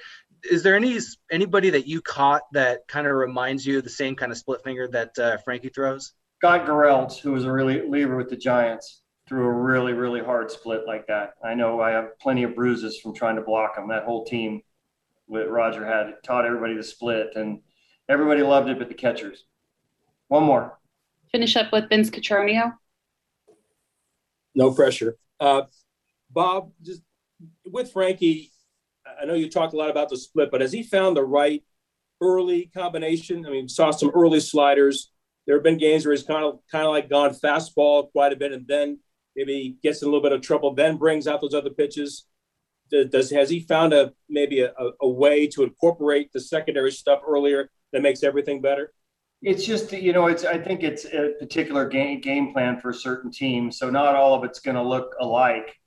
Is there any anybody that you caught that kind of reminds you of the same kind of split finger that uh, Frankie throws? Scott Gereldt, who was a reliever with the Giants, through a really, really hard split like that. I know I have plenty of bruises from trying to block him. That whole team that Roger had taught everybody to split, and everybody loved it but the catchers. One more. Finish up with Vince Cotroneo. No pressure. Uh, Bob, just with Frankie, I know you talked a lot about the split, but has he found the right early combination? I mean, saw some early sliders. There have been games where he's kind of kind of like gone fastball quite a bit, and then maybe gets in a little bit of trouble, then brings out those other pitches. Does, has he found a maybe a, a way to incorporate the secondary stuff earlier that makes everything better? It's just, you know, it's, I think it's a particular game, game plan for a certain team. So not all of it's going to look alike.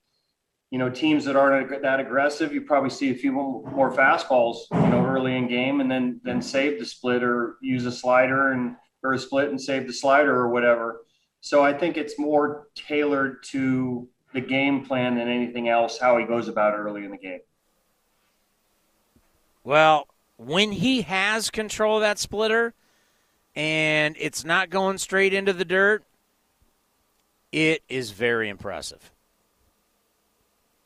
You know, teams that aren't that aggressive, you probably see a few more fastballs, you know, early in game, and then, then save the split or use a slider and, or a split and save the slider or whatever. So I think it's more tailored to the game plan than anything else, how he goes about early in the game. Well, when he has control of that splitter and it's not going straight into the dirt, it is very impressive.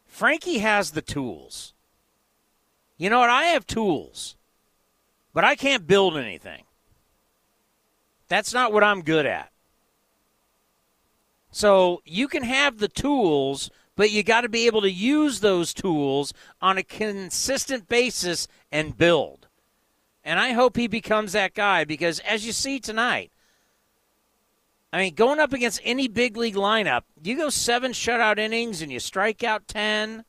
Frankie has the tools. You know what? I have tools, but I can't build anything. That's not what I'm good at. So you can have the tools, but you got to be able to use those tools on a consistent basis and build. And I hope he becomes that guy because, as you see tonight, I mean, going up against any big league lineup, you go seven shutout innings and you strike out ten.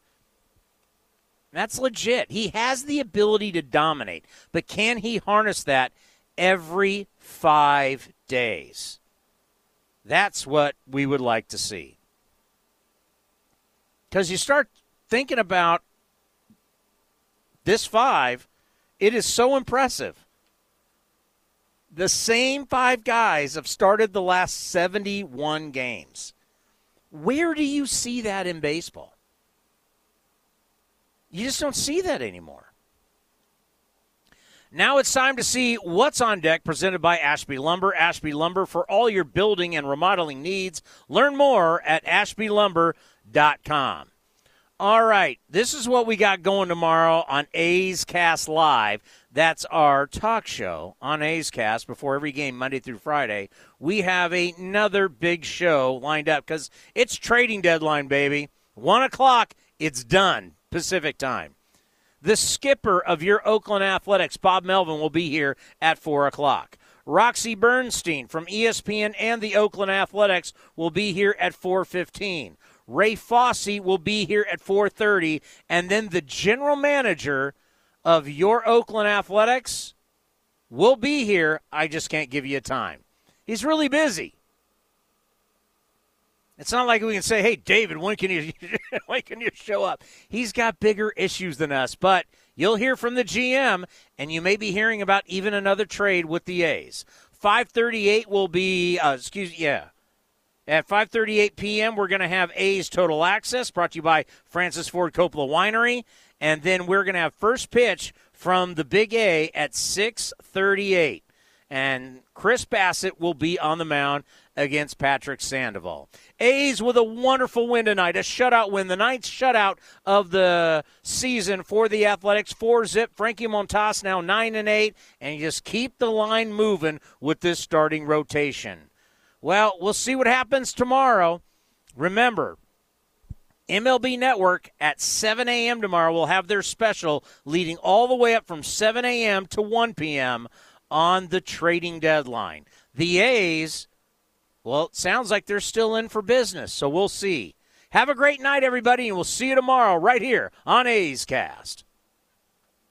That's legit. He has the ability to dominate, but can he harness that every five days? That's what we would like to see. Because you start thinking about this five, it is so impressive. The same five guys have started the last seventy-one games. Where do you see that in baseball? You just don't see that anymore. Now it's time to see What's on Deck, presented by Ashby Lumber. Ashby Lumber, for all your building and remodeling needs. Learn more at ashby lumber dot com. All right, this is what we got going tomorrow on A's Cast Live. That's our talk show on A's Cast before every game Monday through Friday. We have another big show lined up because it's trading deadline, baby. one o'clock, it's done Pacific time. The skipper of your Oakland Athletics, Bob Melvin, will be here at four o'clock. Roxy Bernstein from E S P N and the Oakland Athletics will be here at four fifteen. Ray Fosse will be here at four thirty. And then the general manager of your Oakland Athletics will be here. I just can't give you a time. He's really busy. It's not like we can say, hey, David, when can you when can you show up? He's got bigger issues than us, but you'll hear from the G M, and you may be hearing about even another trade with the A's. five thirty-eight will be, uh, excuse yeah, at five thirty-eight p.m. we're going to have A's Total Access, brought to you by Francis Ford Coppola Winery, and then we're going to have first pitch from the Big A at six thirty-eight. And Chris Bassitt will be on the mound against Patrick Sandoval. A's with a wonderful win tonight, a shutout win, the ninth shutout of the season for the Athletics. Four-zip, Frankie Montas now nine and eight, and you just keep the line moving with this starting rotation. Well, we'll see what happens tomorrow. Remember, M L B Network at seven a.m. tomorrow will have their special leading all the way up from seven a.m. to one p.m. on the trading deadline. The A's, well, it sounds like they're still in for business, so we'll see. Have a great night, everybody, and we'll see you tomorrow right here on A's Cast.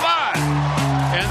fly. And